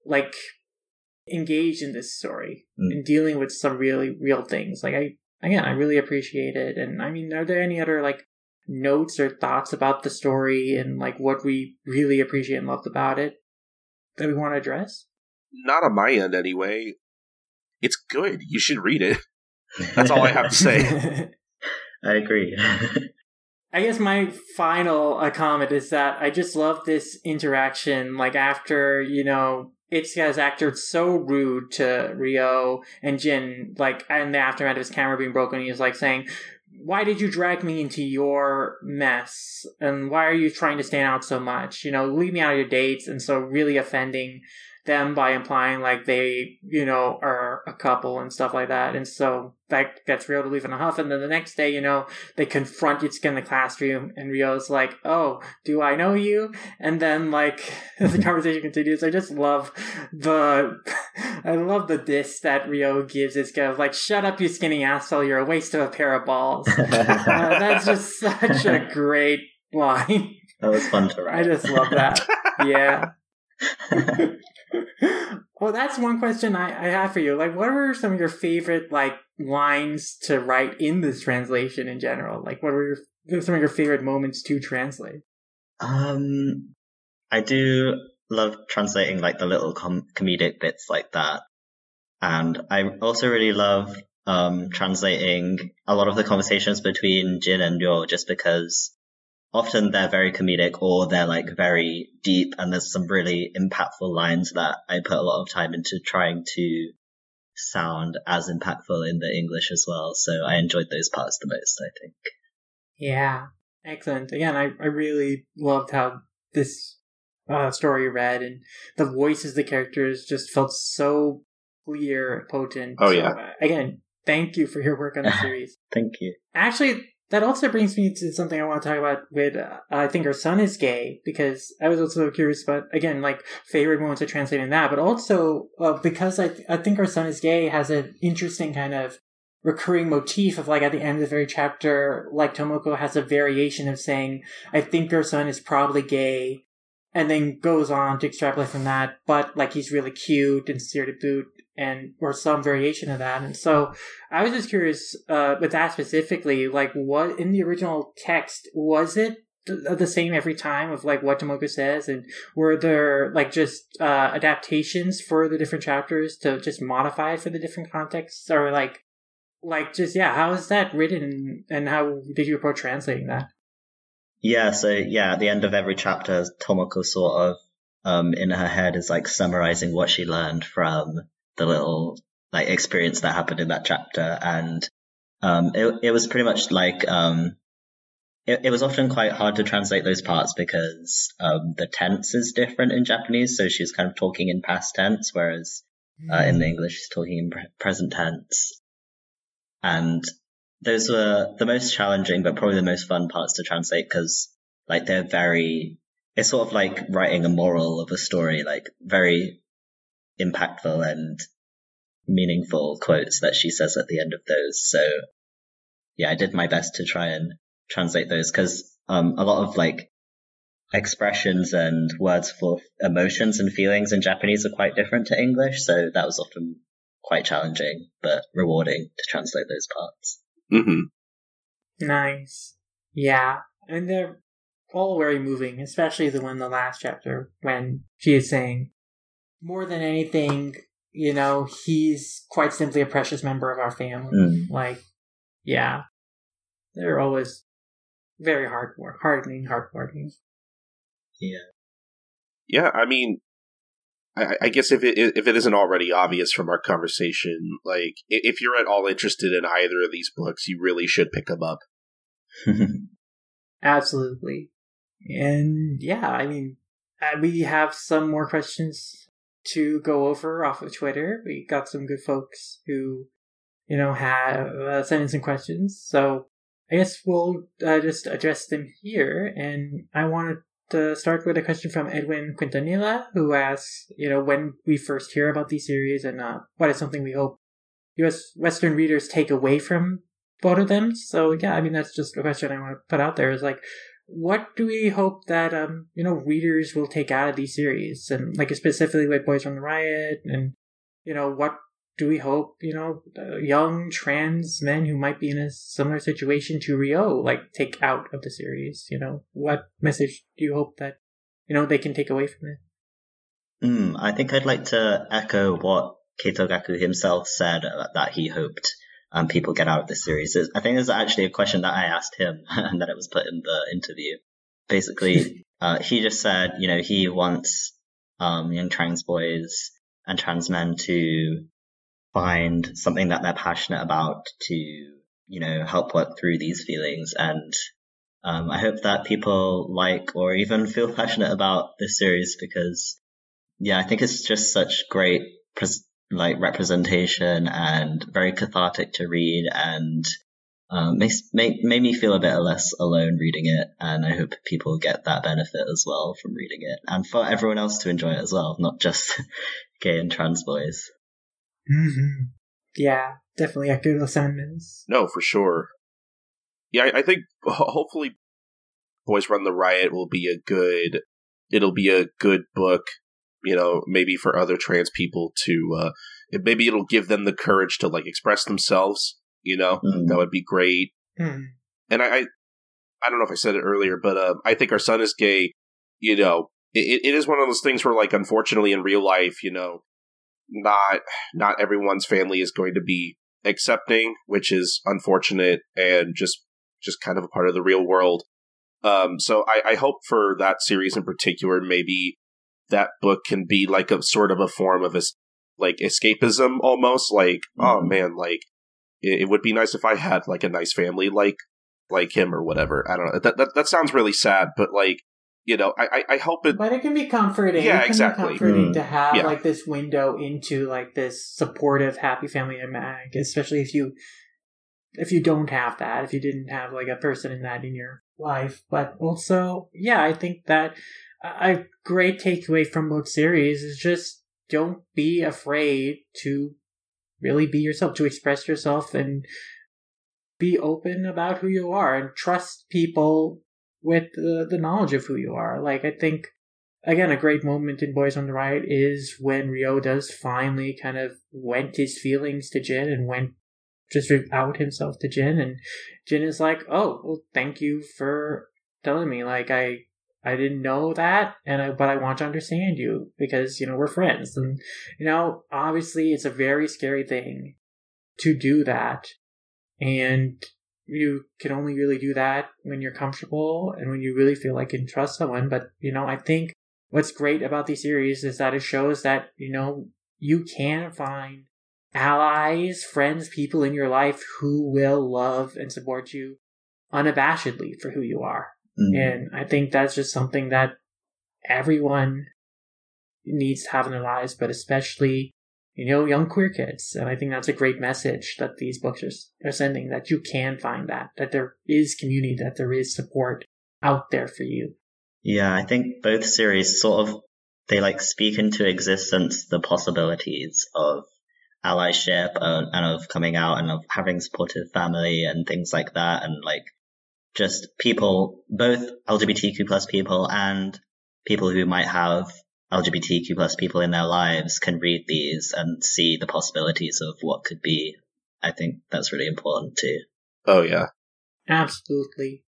like, engaged in this story and dealing with some really real things. Like, I really appreciate it. And I mean, are there any other like notes or thoughts about the story and like what we really appreciate and loved about it that we want to address? Not on my end, anyway. It's good. You should read it. That's all I have to say. I agree. I guess my final comment is that I just love this interaction. Like, after, Itsuka's acted so rude to Ryo and Jin, like, in the aftermath of his camera being broken, he was like saying, "Why did you drag me into your mess? And why are you trying to stand out so much? Leave me out of your dates." And so really offending them by implying like they, are a couple and stuff like that. And so that gets Ryo to leave in a huff. And then the next day, they confront Itsuka in the classroom, and Ryo's like, "Oh, do I know you?" And then like the conversation continues. I just love the diss that Ryo gives Itsuka of like, "Shut up, you skinny asshole. You're a waste of a pair of balls." That's just such a great line. That was fun to write. I just love that. Yeah. Well, that's one question I have for you. Like, what were some of your favorite like lines to write in this translation in general? Like, what were some of your favorite moments to translate? I do love translating like the little comedic bits like that, and I also really love translating a lot of the conversations between Jin and Ryo, just because often they're very comedic or they're like very deep, and there's some really impactful lines that I put a lot of time into trying to sound as impactful in the English as well. So I enjoyed those parts the most, I think. Yeah, excellent. Again, I really loved how this story read, and the voices of the characters just felt so clear, potent. Oh, yeah. So, again, thank you for your work on the series. Thank you. Actually, that also brings me to something I want to talk about with, I think our son is gay, because I was also curious about, again, like favorite moments of translating that, but also because I think our son is gay has an interesting kind of recurring motif of like at the end of every chapter, like Tomoko has a variation of saying, "I think your son is probably gay," and then goes on to extrapolate from that, but like he's really cute and sincere to boot, and or some variation of that. And so I was just curious with that specifically, like what in the original text was it the same every time of like what Tomoko says, and were there like just adaptations for the different chapters to just modify it for the different contexts, or like just how is that written and how did you approach translating that? Yeah, so at the end of every chapter, Tomoko sort of in her head is like summarizing what she learned from the little like experience that happened in that chapter. And it was pretty much like it was often quite hard to translate those parts because the tense is different in Japanese. So she's kind of talking in past tense, whereas in the English she's talking in present tense. And those were the most challenging, but probably the most fun parts to translate because like they're very, it's sort of like writing a moral of a story, like very impactful and meaningful quotes that she says at the end of those. So yeah, I did my best to try and translate those because a lot of like expressions and words for emotions and feelings in Japanese are quite different to English, so that was often quite challenging but rewarding to translate those parts. Mm-hmm. Nice. Yeah, and they're all very moving, especially the one in the last chapter when she is saying, more than anything, you know, he's quite simply a precious member of our family. Mm. Like, yeah, they're always very heartwarming. Yeah. I mean, I guess if it isn't already obvious from our conversation, like if you're at all interested in either of these books, you really should pick them up. Absolutely. And yeah, I mean, we have some more questions to go over off of Twitter. We got some good folks who, you know, have sent in some questions. So I guess we'll just address them here. And I wanted to start with a question from Edwin Quintanilla, who asks, you know, when we first hear about these series and what is something we hope U.S. Western readers take away from both of them. So yeah, I mean, that's just a question I want to put out there is like, what do we hope that, you know, readers will take out of these series? And, like, specifically with Boys from the Riot, and, you know, what do we hope, you know, young trans men who might be in a similar situation to Ryo, like, take out of the series? You know, what message do you hope that, you know, they can take away from it? I think I'd like to echo what Keito Gaku himself said, that he hoped people get out of this series. I think there's actually a question that I asked him and that it was put in the interview. Basically, he just said, you know, he wants young trans boys and trans men to find something that they're passionate about to, you know, help work through these feelings. And I hope that people like or even feel passionate about this series because, yeah, I think it's just such great representation and very cathartic to read, and made me feel a bit less alone reading it, and I hope people get that benefit as well from reading it, and for everyone else to enjoy it as well, not just gay and trans boys. Mm-hmm. Yeah, definitely echo those sentiments. No, for sure. Yeah, I think hopefully Boys Run the Riot it'll be a good book, you know, maybe for other trans people to, maybe it'll give them the courage to, like, express themselves, you know, that would be great. Mm. And I don't know if I said it earlier, but I think Our Son is Gay, you know, it is one of those things where, like, unfortunately in real life, you know, not everyone's family is going to be accepting, which is unfortunate and just kind of a part of the real world. So I hope for that series in particular, maybe that book can be like a sort of a form of like escapism almost, like, oh man, like it would be nice if I had like a nice family like him or whatever. I don't know. That sounds really sad, but like, you know, I hope it. But it can be comforting. Yeah, exactly. It can be comforting to have like this window into like this supportive, happy family dynamic, especially if you don't have that, if you didn't have like a person in that in your life. But also, yeah, I think that a great takeaway from both series is just don't be afraid to really be yourself, to express yourself and be open about who you are and trust people with the knowledge of who you are. Like, I think, again, a great moment in Boys on the Riot is when Ryo does finally kind of vent his feelings to Jin and just out himself to Jin. And Jin is like, oh, well, thank you for telling me. Like, I didn't know that, but I want to understand you because, you know, we're friends. And, you know, obviously it's a very scary thing to do that. And you can only really do that when you're comfortable and when you really feel like you can trust someone. But, you know, I think What's great about these series is that it shows that, you know, you can find allies, friends, people in your life who will love and support you unabashedly for who you are. Mm-hmm. And I think that's just something that everyone needs to have in their lives, but especially, you know, young queer kids. And I think that's a great message that these books are sending, that you can find that, that there is community, that there is support out there for you. Yeah, I think both series sort of, they like speak into existence the possibilities of allyship and of coming out and of having supportive family and things like that, and like just people, both LGBTQ plus people and people who might have LGBTQ plus people in their lives can read these and see the possibilities of what could be. I think that's really important too. Oh yeah, absolutely.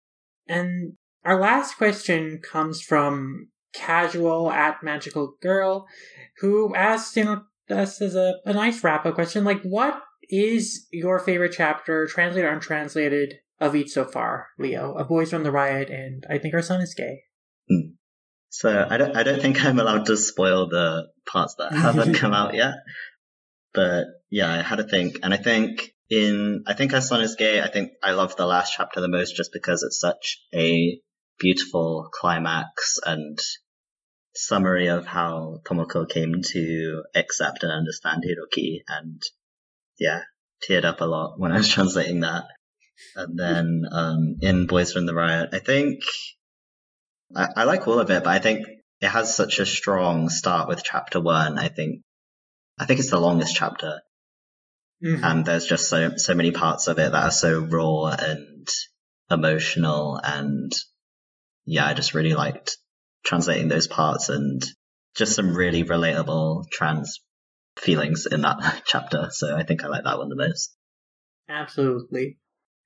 And our last question comes from Casual at Magical Girl, who asked, you know, us as a nice wrap-up question, like, what is your favorite chapter, translated or untranslated, of each so far, Leo? A Boys from the Riot and I Think Our Son Is Gay. So I don't think I'm allowed to spoil the parts that haven't come out yet. But yeah, I had to think. And I think in I Think Our Son Is Gay, I think I love the last chapter the most just because it's such a beautiful climax and summary of how Tomoko came to accept and understand Hiroki, and yeah, teared up a lot when I was translating that. And then in Boys from the Riot, I think I like all of it, but I think it has such a strong start with chapter one. I think it's the longest chapter, and there's just so many parts of it that are so raw and emotional, and yeah, I just really liked translating those parts, and just some really relatable trans feelings in that chapter. So I think I like that one the most. Absolutely.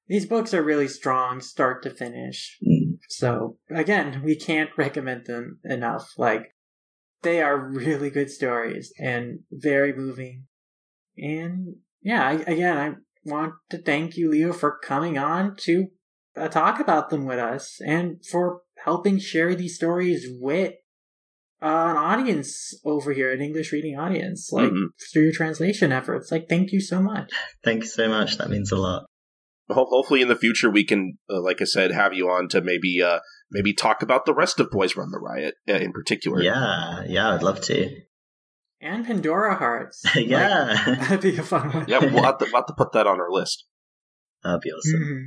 These books are really strong start to finish. So again, we can't recommend them enough. Like, they are really good stories and very moving. And yeah, I want to thank you, Leo, for coming on to talk about them with us, and for helping share these stories with an audience over here, an English reading audience, like through your translation efforts. Like, thank you so much. Thank you so much. That means a lot. Hopefully in the future we can, like I said, have you on to maybe talk about the rest of Boys Run the Riot in particular. Yeah, I'd love to. And Pandora Hearts. Yeah. Like, that'd be a fun one. Yeah, we'll have to put that on our list. That'd be awesome. Mm-hmm.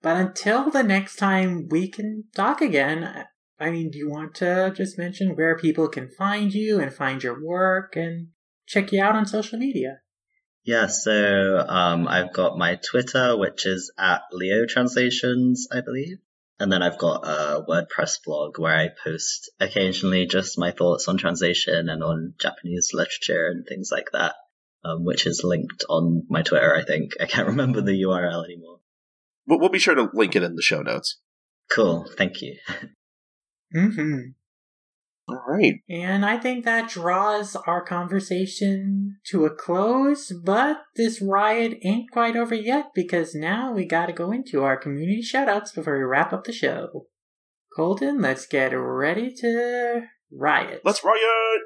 But until the next time we can talk again, I mean, do you want to just mention where people can find you and find your work and check you out on social media? Yeah, so I've got my Twitter, which is at Leo Translations, I believe. And then I've got a WordPress blog where I post occasionally just my thoughts on translation and on Japanese literature and things like that, which is linked on my Twitter, I think. I can't remember the URL anymore. We'll be sure to link it in the show notes. Cool. Thank you. All right. And I think that draws our conversation to a close, but this riot ain't quite over yet, because now we gotta go into our community shoutouts before we wrap up the show. Colton, let's get ready to riot. Let's riot!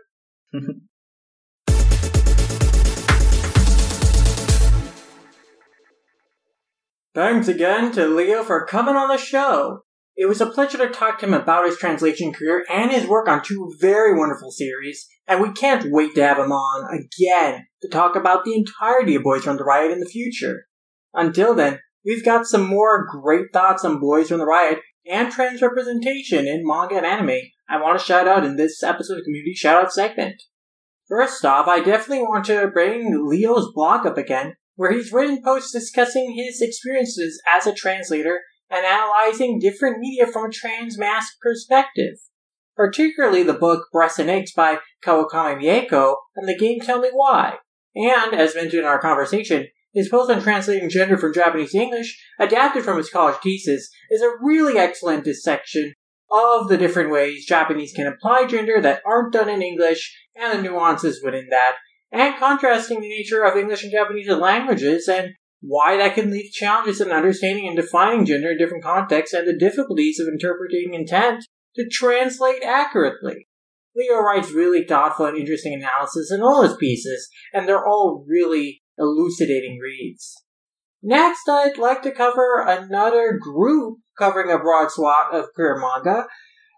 Thanks again to Leo for coming on the show. It was a pleasure to talk to him about his translation career and his work on two very wonderful series, and we can't wait to have him on again to talk about the entirety of Boys Run the Riot in the future. Until then, we've got some more great thoughts on Boys Run the Riot and trans representation in manga and anime I want to shout out in this episode of Community Shoutout segment. First off, I definitely want to bring Leo's blog up again, where he's written posts discussing his experiences as a translator and analyzing different media from a trans mask perspective, particularly the book Breasts and Eggs by Kawakami Mieko and the game Tell Me Why. And, as mentioned in our conversation, his post on translating gender from Japanese to English, adapted from his college thesis, is a really excellent dissection of the different ways Japanese can apply gender that aren't done in English and the nuances within that, and contrasting the nature of English and Japanese as languages and why that can lead to challenges in understanding and defining gender in different contexts and the difficulties of interpreting intent to translate accurately. Leo writes really thoughtful and interesting analysis in all his pieces, and they're all really elucidating reads. Next, I'd like to cover another group covering a broad swath of queer manga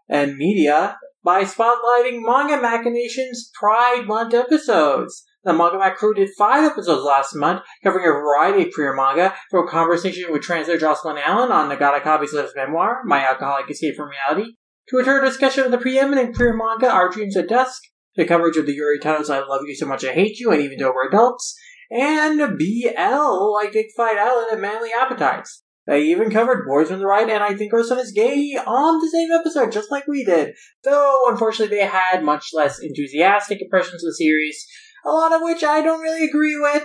and media by spotlighting Manga Machination's Pride Month episodes. The Manga Mac crew did 5 episodes last month, covering a variety of queer manga, through a conversation with translator Jocelyn Allen on Nagata Kabe's memoir, My Alcoholic Escape from Reality, to a thorough discussion of the preeminent queer manga, Our Dreams at Dusk, the coverage of the Yoreto's I Love You So Much I Hate You, and Even Though We're Adults, and BL, like Big Fight Island and Manly Appetites. They even covered Boys on the Right and I Think Our Son Is Gay on the same episode, just like we did. Though, unfortunately, they had much less enthusiastic impressions of the series, a lot of which I don't really agree with.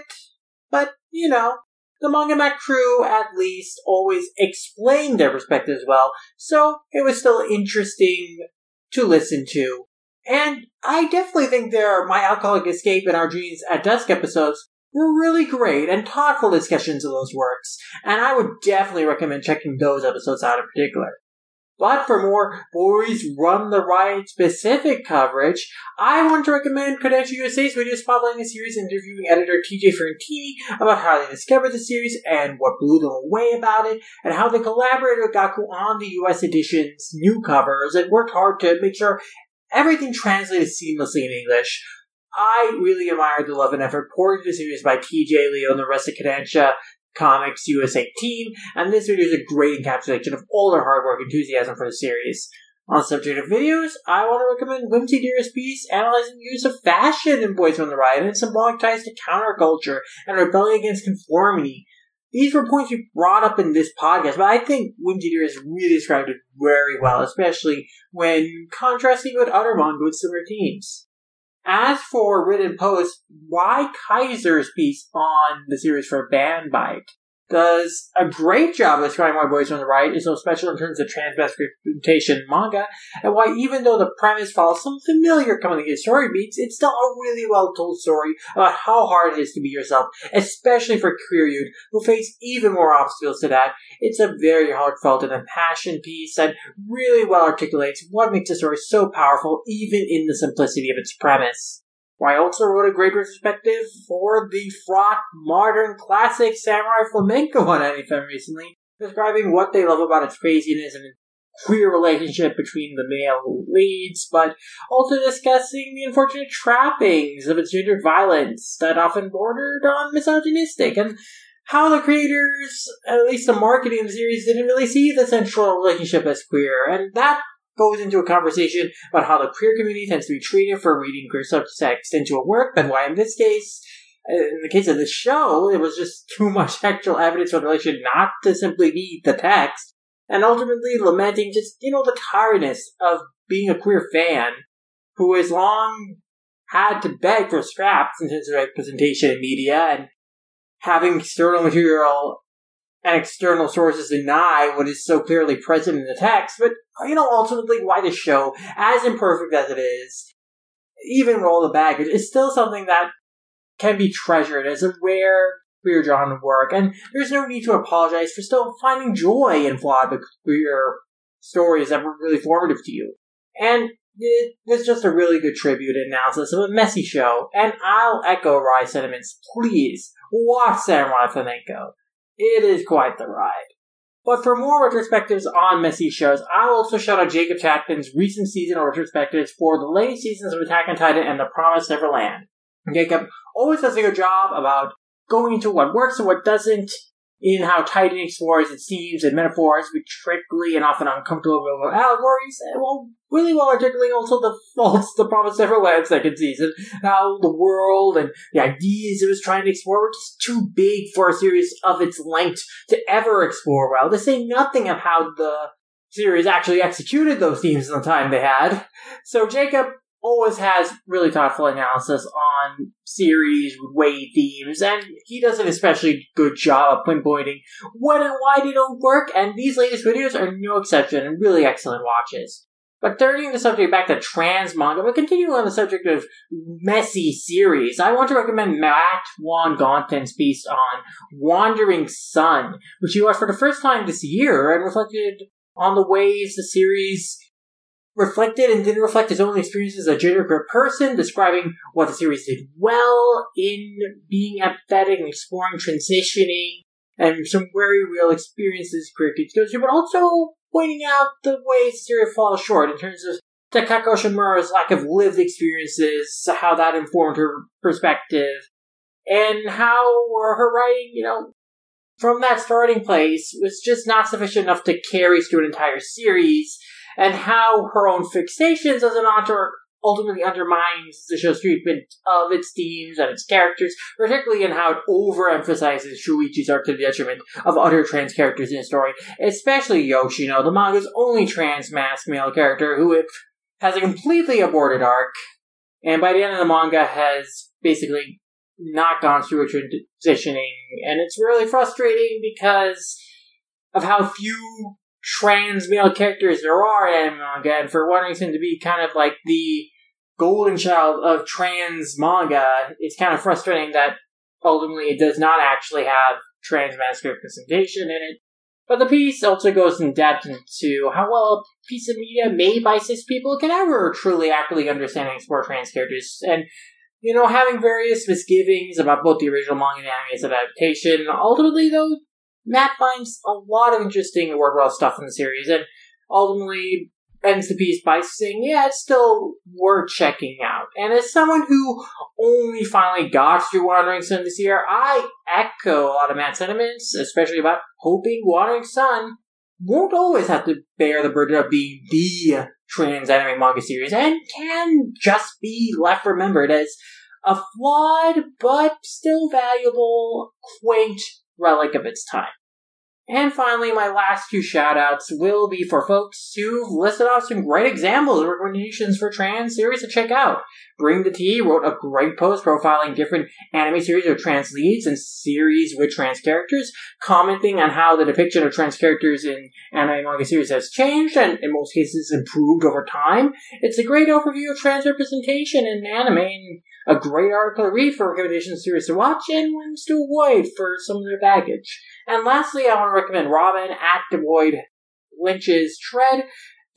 But, you know, the Manga Mac crew at least always explained their perspectives well, so it was still interesting to listen to. And I definitely think their My Alcoholic Escape and Our Dreams at Dusk episodes were really great and thoughtful discussions of those works, and I would definitely recommend checking those episodes out in particular. But for more Boys Run the Riot specific coverage, I want to recommend Kodansha USA's video spotlighting the series and interviewing editor TJ Ferentini about how they discovered the series and what blew them away about it, and how they collaborated with Gaku on the US edition's new covers and worked hard to make sure everything translated seamlessly in English. I really admired the love and effort poured into the series by TJ, Leo, and the rest of Kodansha Comics USA team, and this video is a great encapsulation of all their hard work and enthusiasm for the series. On the subject of videos, I want to recommend Whimsy Dearest Peace analyzing the use of fashion in Boys on the Riot and symbolic ties to counterculture and rebellion against conformity. These were points we brought up in this podcast, but I think Whimsy Dearest really described it very well, especially when contrasting with other manga with similar themes. As for written posts, Y. Kaiser's piece on the series for Bandbike does a great job of describing why Boys on the Right is so special in terms of trans representation manga, and why even though the premise follows some familiar coming to story beats, it's still a really well-told story about how hard it is to be yourself, especially for queer youth who face even more obstacles to that. It's a very heartfelt and impassioned piece that really well articulates what makes the story so powerful even in the simplicity of its premise. I also wrote a great retrospective for the fraught modern classic Samurai Flamenco on AniFem recently, describing what they love about its craziness and queer relationship between the male leads, but also discussing the unfortunate trappings of its gendered violence that often bordered on misogynistic, and how the creators, at least the marketing of the series, didn't really see the central relationship as queer, and that goes into a conversation about how the queer community tends to be treated for reading queer subtext into a work, and why in this case, in the case of this show, it was just too much actual evidence for the relation not to simply read the text, and ultimately lamenting just, the tiredness of being a queer fan who has long had to beg for scraps in terms of representation in media, and having external material and external sources deny what is so clearly present in the text, but, ultimately why the show, as imperfect as it is, even with all the baggage, is still something that can be treasured as a rare queer genre work, and there's no need to apologize for still finding joy in flawed but queer stories that were really formative to you. And it was just a really good tribute and analysis of a messy show, and I'll echo Rye's sentiments. Please, watch Samurai Flamenco. It is quite the ride. But for more retrospectives on messy shows, I'll also shout out Jacob Chapman's recent seasonal retrospectives for the latest seasons of Attack on Titan and The Promised Neverland. Jacob always does a good job about going into what works and what doesn't, in how Titan explores its themes and metaphors with trickly and often uncomfortable allegories, and really well articulating also the faults The Promised Neverland second season, how the world and the ideas it was trying to explore were just too big for a series of its length to ever explore well, to say nothing of how the series actually executed those themes in the time they had. So Jacob always has really thoughtful analysis on series with way themes, and he does an especially good job of pinpointing when and why they don't work, and these latest videos are no exception and really excellent watches. But turning the subject back to trans manga, but continuing on the subject of messy series, I want to recommend Matt Juan Gonten's piece on Wandering Sun, which he watched for the first time this year and reflected on the ways the series reflected and didn't reflect his own experience as a genderqueer person, describing what the series did well in being empathetic and exploring transitioning and some very real experiences queer kids go through, but also pointing out the ways the series falls short in terms of Takako Shimura's lack of lived experiences, how that informed her perspective, and how her writing, from that starting place was just not sufficient enough to carry through an entire series, and how her own fixations as an author ultimately undermines the show's treatment of its themes and its characters, particularly in how it overemphasizes Shuichi's arc to the detriment of other trans characters in the story, especially Yoshino, the manga's only trans masked male character who has a completely aborted arc, and by the end of the manga has basically not gone through a transitioning, and it's really frustrating because of how few trans male characters there are in manga, and for one reason to be kind of like the golden child of trans manga, it's kind of frustrating that ultimately it does not actually have trans masculine representation in it. But the piece also goes in depth into how well a piece of media made by cis people can ever truly accurately understand and explore trans characters, and having various misgivings about both the original manga and anime's adaptation. Ultimately, though, Matt finds a lot of interesting and worthwhile stuff in the series, and ultimately ends the piece by saying, yeah, it's still worth checking out. And as someone who only finally got through Wandering Sun this year, I echo a lot of Matt's sentiments, especially about hoping Wandering Sun won't always have to bear the burden of being the trans anime manga series, and can just be left remembered as a flawed, but still valuable, quaint relic of its time. And finally, my last two shoutouts will be for folks who've listed off some great examples of recommendations for trans series to check out. Bring the Tea wrote a great post profiling different anime series with trans leads and series with trans characters, commenting on how the depiction of trans characters in anime manga series has changed and in most cases improved over time. It's a great overview of trans representation in anime and a great article to read for recommendations series to watch and ones to avoid for some of their baggage. And lastly, I want to recommend Robin at Devoid Lynch's thread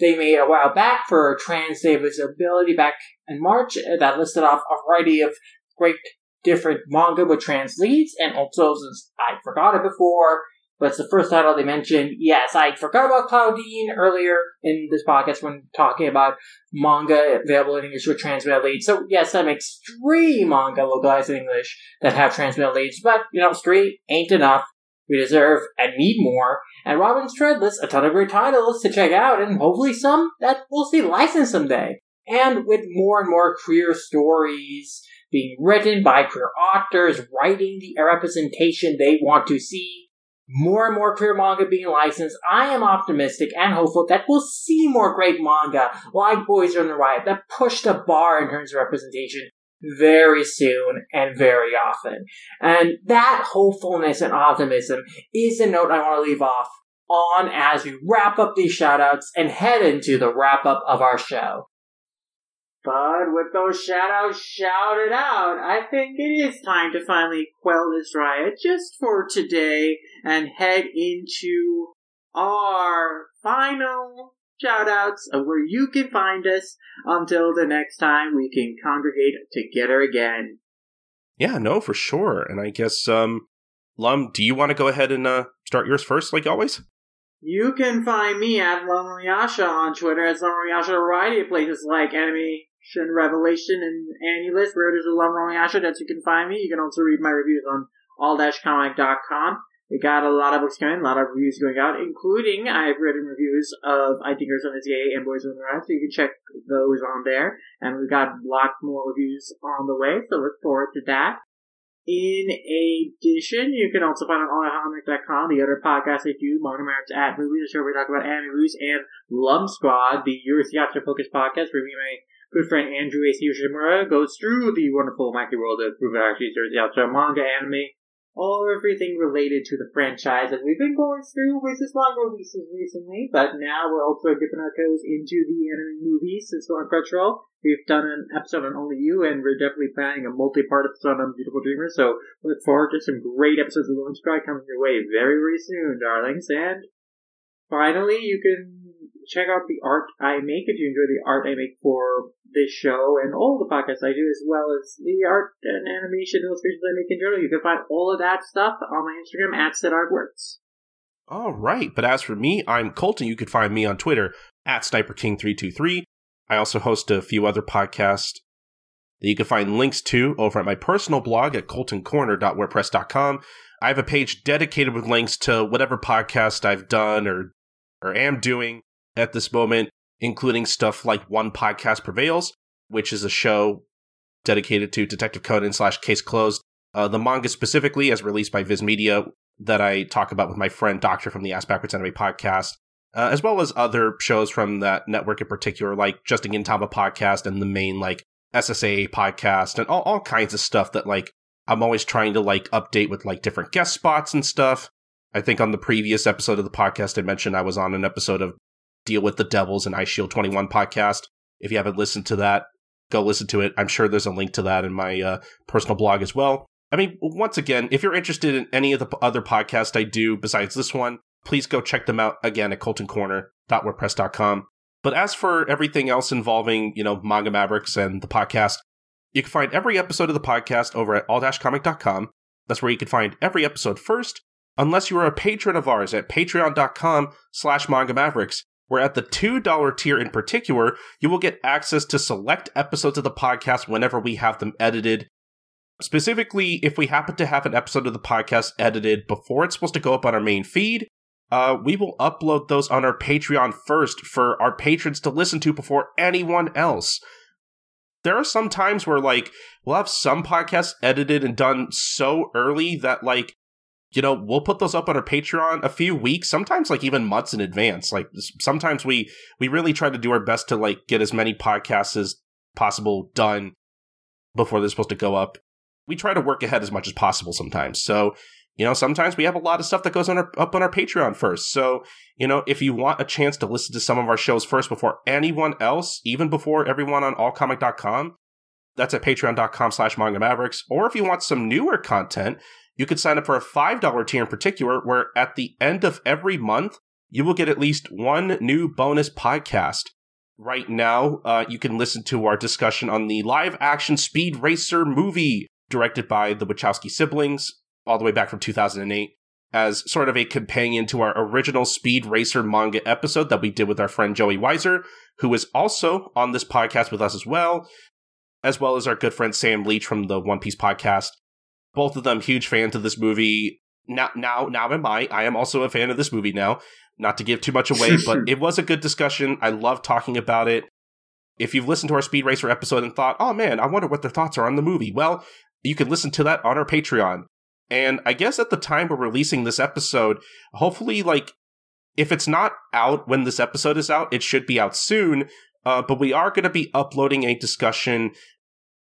they made a while back for Trans Day of Visibility back in March that listed off a variety of great different manga with trans leads, and also, since I forgot it before, but it's the first title they mentioned. Yes, I forgot about Claudine earlier in this podcast when talking about manga available in English with trans male leads. So yes, I make three manga localized in English that have trans male leads, but three ain't enough. We deserve and need more. And Robin's thread lists a ton of great titles to check out, and hopefully some that we'll see licensed someday. And with more and more queer stories being written by queer authors, writing the representation they want to see, more and more queer manga being licensed, I am optimistic and hopeful that we'll see more great manga like Boys on the Riot that push the bar in terms of representation very soon and very often. And that hopefulness and optimism is the note I want to leave off on as we wrap up these shoutouts and head into the wrap up of our show. But with those shoutouts shouted out, I think it is time to finally quell this riot just for today and head into our final shoutouts of where you can find us until the next time we can congregate together again. Yeah, no, for sure. And I guess, Lum, do you want to go ahead and start yours first, like always? You can find me at Lum Namayasha on Twitter, at Lum Namayasha, a variety of places like Animation Revelation and AniList, where it is a Lum Namayasha, that's you can find me. You can also read my reviews on all-comic.com. We got a lot of books coming, a lot of reviews going out, including I've written reviews of I Think Your Son Is Gay and Boys on the Riot, so you can check those on there. And we've got a lot more reviews on the way, so look forward to that. In addition, you can also find on allcomic.com the other podcasts I do, Manga Machination at Movies, the show where we talk about anime movies, and Lum Squad, the Eurosphere Focus podcast, where me and my good friend Andrew A.C. Yoshimura goes through the wonderful wacky world of Eurosphere manga, anime, all of everything related to the franchise that we've been going through with this manga releases recently, but now we're also dipping our toes into the anime movies since we're on Crunchyroll. We've done an episode on Only You, and we're definitely planning a multi-part episode on Beautiful Dreamers, so look forward to some great episodes of Lone Sky coming your way very, very soon, darlings. And finally, you can check out the art I make if you enjoy the art I make for this show and all the podcasts I do, as well as the art and animation illustrations I make in general. You can find all of that stuff on my Instagram at SidArtWorks. All right, but as for me, I'm Colton. You can find me on Twitter at SniperKing323. I also host a few other podcasts that you can find links to over at my personal blog at coltoncorner.wordpress.com. I have a page dedicated with links to whatever podcast I've done or am doing at this moment, including stuff like One Podcast Prevails, which is a show dedicated to Detective Conan / Case Closed, the manga specifically as released by Viz Media that I talk about with my friend Doctor from the Ask Backwards Anime Podcast, as well as other shows from that network in particular, like Just a Gintama Podcast and the main like SSAA podcast and all kinds of stuff that like I'm always trying to like update with like different guest spots and stuff. I think on the previous episode of the podcast, I mentioned I was on an episode of Deal with the Devils and Ice Shield 21 podcast. If you haven't listened to that, go listen to it. I'm sure there's a link to that in my personal blog as well. I mean, once again, if you're interested in any of the other podcasts I do besides this one, please go check them out again at coltoncorner.wordpress.com. But as for everything else involving, you know, Manga Mavericks and the podcast, you can find every episode of the podcast over at all-comic.com. That's where you can find every episode first, unless you are a patron of ours at patreon.com/mangamavericks, where at the $2 tier in particular, you will get access to select episodes of the podcast whenever we have them edited. Specifically, if we happen to have an episode of the podcast edited before it's supposed to go up on our main feed, we will upload those on our Patreon first for our patrons to listen to before anyone else. There are some times where, like, we'll have some podcasts edited and done so early that, like, you know, we'll put those up on our Patreon a few weeks, sometimes, like, even months in advance. Like, sometimes we really try to do our best to, like, get as many podcasts as possible done before they're supposed to go up. We try to work ahead as much as possible sometimes. So, you know, sometimes we have a lot of stuff that goes on up on our Patreon first. So, you know, if you want a chance to listen to some of our shows first before anyone else, even before everyone on allcomic.com, that's at patreon.com/mangamavericks. Or if you want some newer content, you could sign up for a $5 tier in particular, where at the end of every month, you will get at least one new bonus podcast. Right now, you can listen to our discussion on the live-action Speed Racer movie directed by the Wachowski siblings, all the way back from 2008, as sort of a companion to our original Speed Racer manga episode that we did with our friend Joey Weiser, who is also on this podcast with us as well as our good friend Sam Leach from the One Piece podcast. Both of them huge fans of this movie. I am also a fan of this movie now. Not to give too much away, but it was a good discussion. I love talking about it. If you've listened to our Speed Racer episode and thought, oh man, I wonder what their thoughts are on the movie, well, you can listen to that on our Patreon. And I guess at the time we're releasing this episode, hopefully, like, if it's not out when this episode is out, it should be out soon. But we are going to be uploading a discussion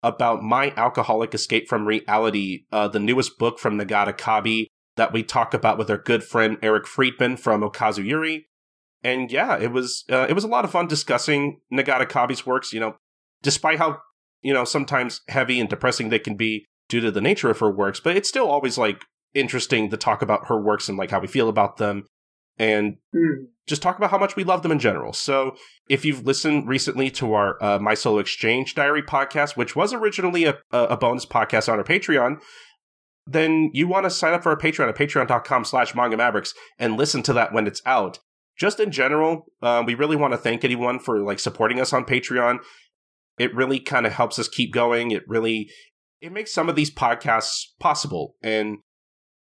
about My Alcoholic Escape from Reality, the newest book from Nagata Kabi that we talk about with our good friend Eric Friedman from Okazu Yuri. And yeah, it was a lot of fun discussing Nagata Kabi's works, you know, despite how, you know, sometimes heavy and depressing they can be due to the nature of her works, but it's still always, like, interesting to talk about her works and, like, how we feel about them, and just talk about how much we love them in general. So, if you've listened recently to our My Solo Exchange Diary podcast, which was originally a bonus podcast on our Patreon, then you want to sign up for our Patreon at patreon.com/mangamavericks and listen to that when it's out. Just in general, we really want to thank anyone for, like, supporting us on Patreon. It really kind of helps us keep going. It makes some of these podcasts possible, and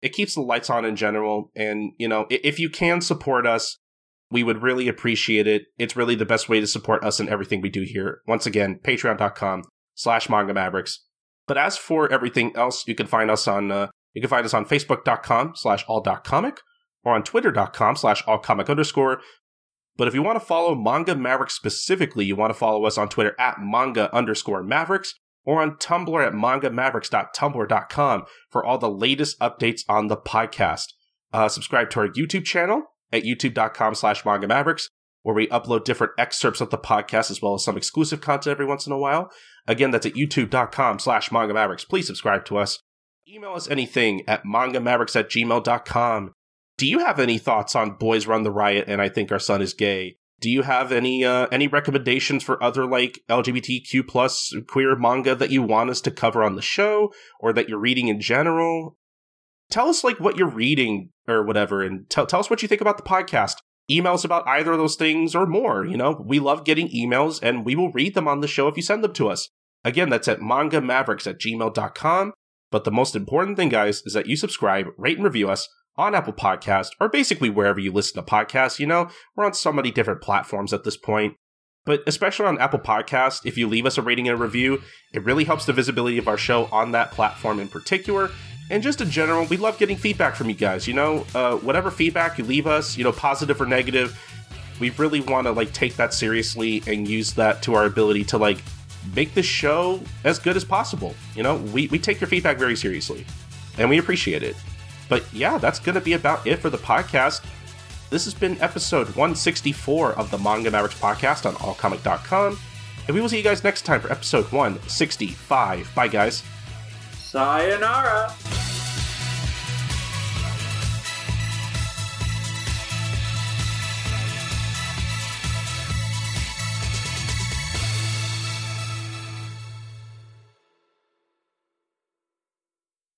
it keeps the lights on in general. And, you know, if you can support us, we would really appreciate it. It's really the best way to support us in everything we do here. Once again, patreon.com/mangamavericks. But as for everything else, you can find us on facebook.com/allcomic or on twitter.com/allcomic_. But if you want to follow Manga Mavericks specifically, you want to follow us on Twitter at manga_mavericks. Or on Tumblr at mangamavericks.tumblr.com for all the latest updates on the podcast. Subscribe to our YouTube channel at youtube.com/mangamavericks, where we upload different excerpts of the podcast as well as some exclusive content every once in a while. Again, that's at youtube.com/mangamavericks. Please subscribe to us. Email us anything at mangamavericks@gmail.com. Do you have any thoughts on Boys Run the Riot and I Think Our Son Is Gay? Do you have any recommendations for other like LGBTQ plus queer manga that you want us to cover on the show or that you're reading in general? Tell us like what you're reading or whatever, and tell us what you think about the podcast. Emails about either of those things or more. You know, we love getting emails and we will read them on the show if you send them to us. Again, that's at mangamavericks@gmail.com. But the most important thing, guys, is that you subscribe, rate, and review us on Apple Podcasts or basically wherever you listen to podcasts. You know, we're on so many different platforms at this point. But especially on Apple Podcasts, if you leave us a rating and a review, it really helps the visibility of our show on that platform in particular. And just in general, we love getting feedback from you guys, you know, whatever feedback you leave us, you know, positive or negative, we really want to, like, take that seriously and use that to our ability to, like, make this show as good as possible. You know, we take your feedback very seriously, and we appreciate it. But, yeah, that's going to be about it for the podcast. This has been episode 164 of the Manga Mavericks podcast on allcomic.com, and we will see you guys next time for episode 165. Bye, guys. Sayonara.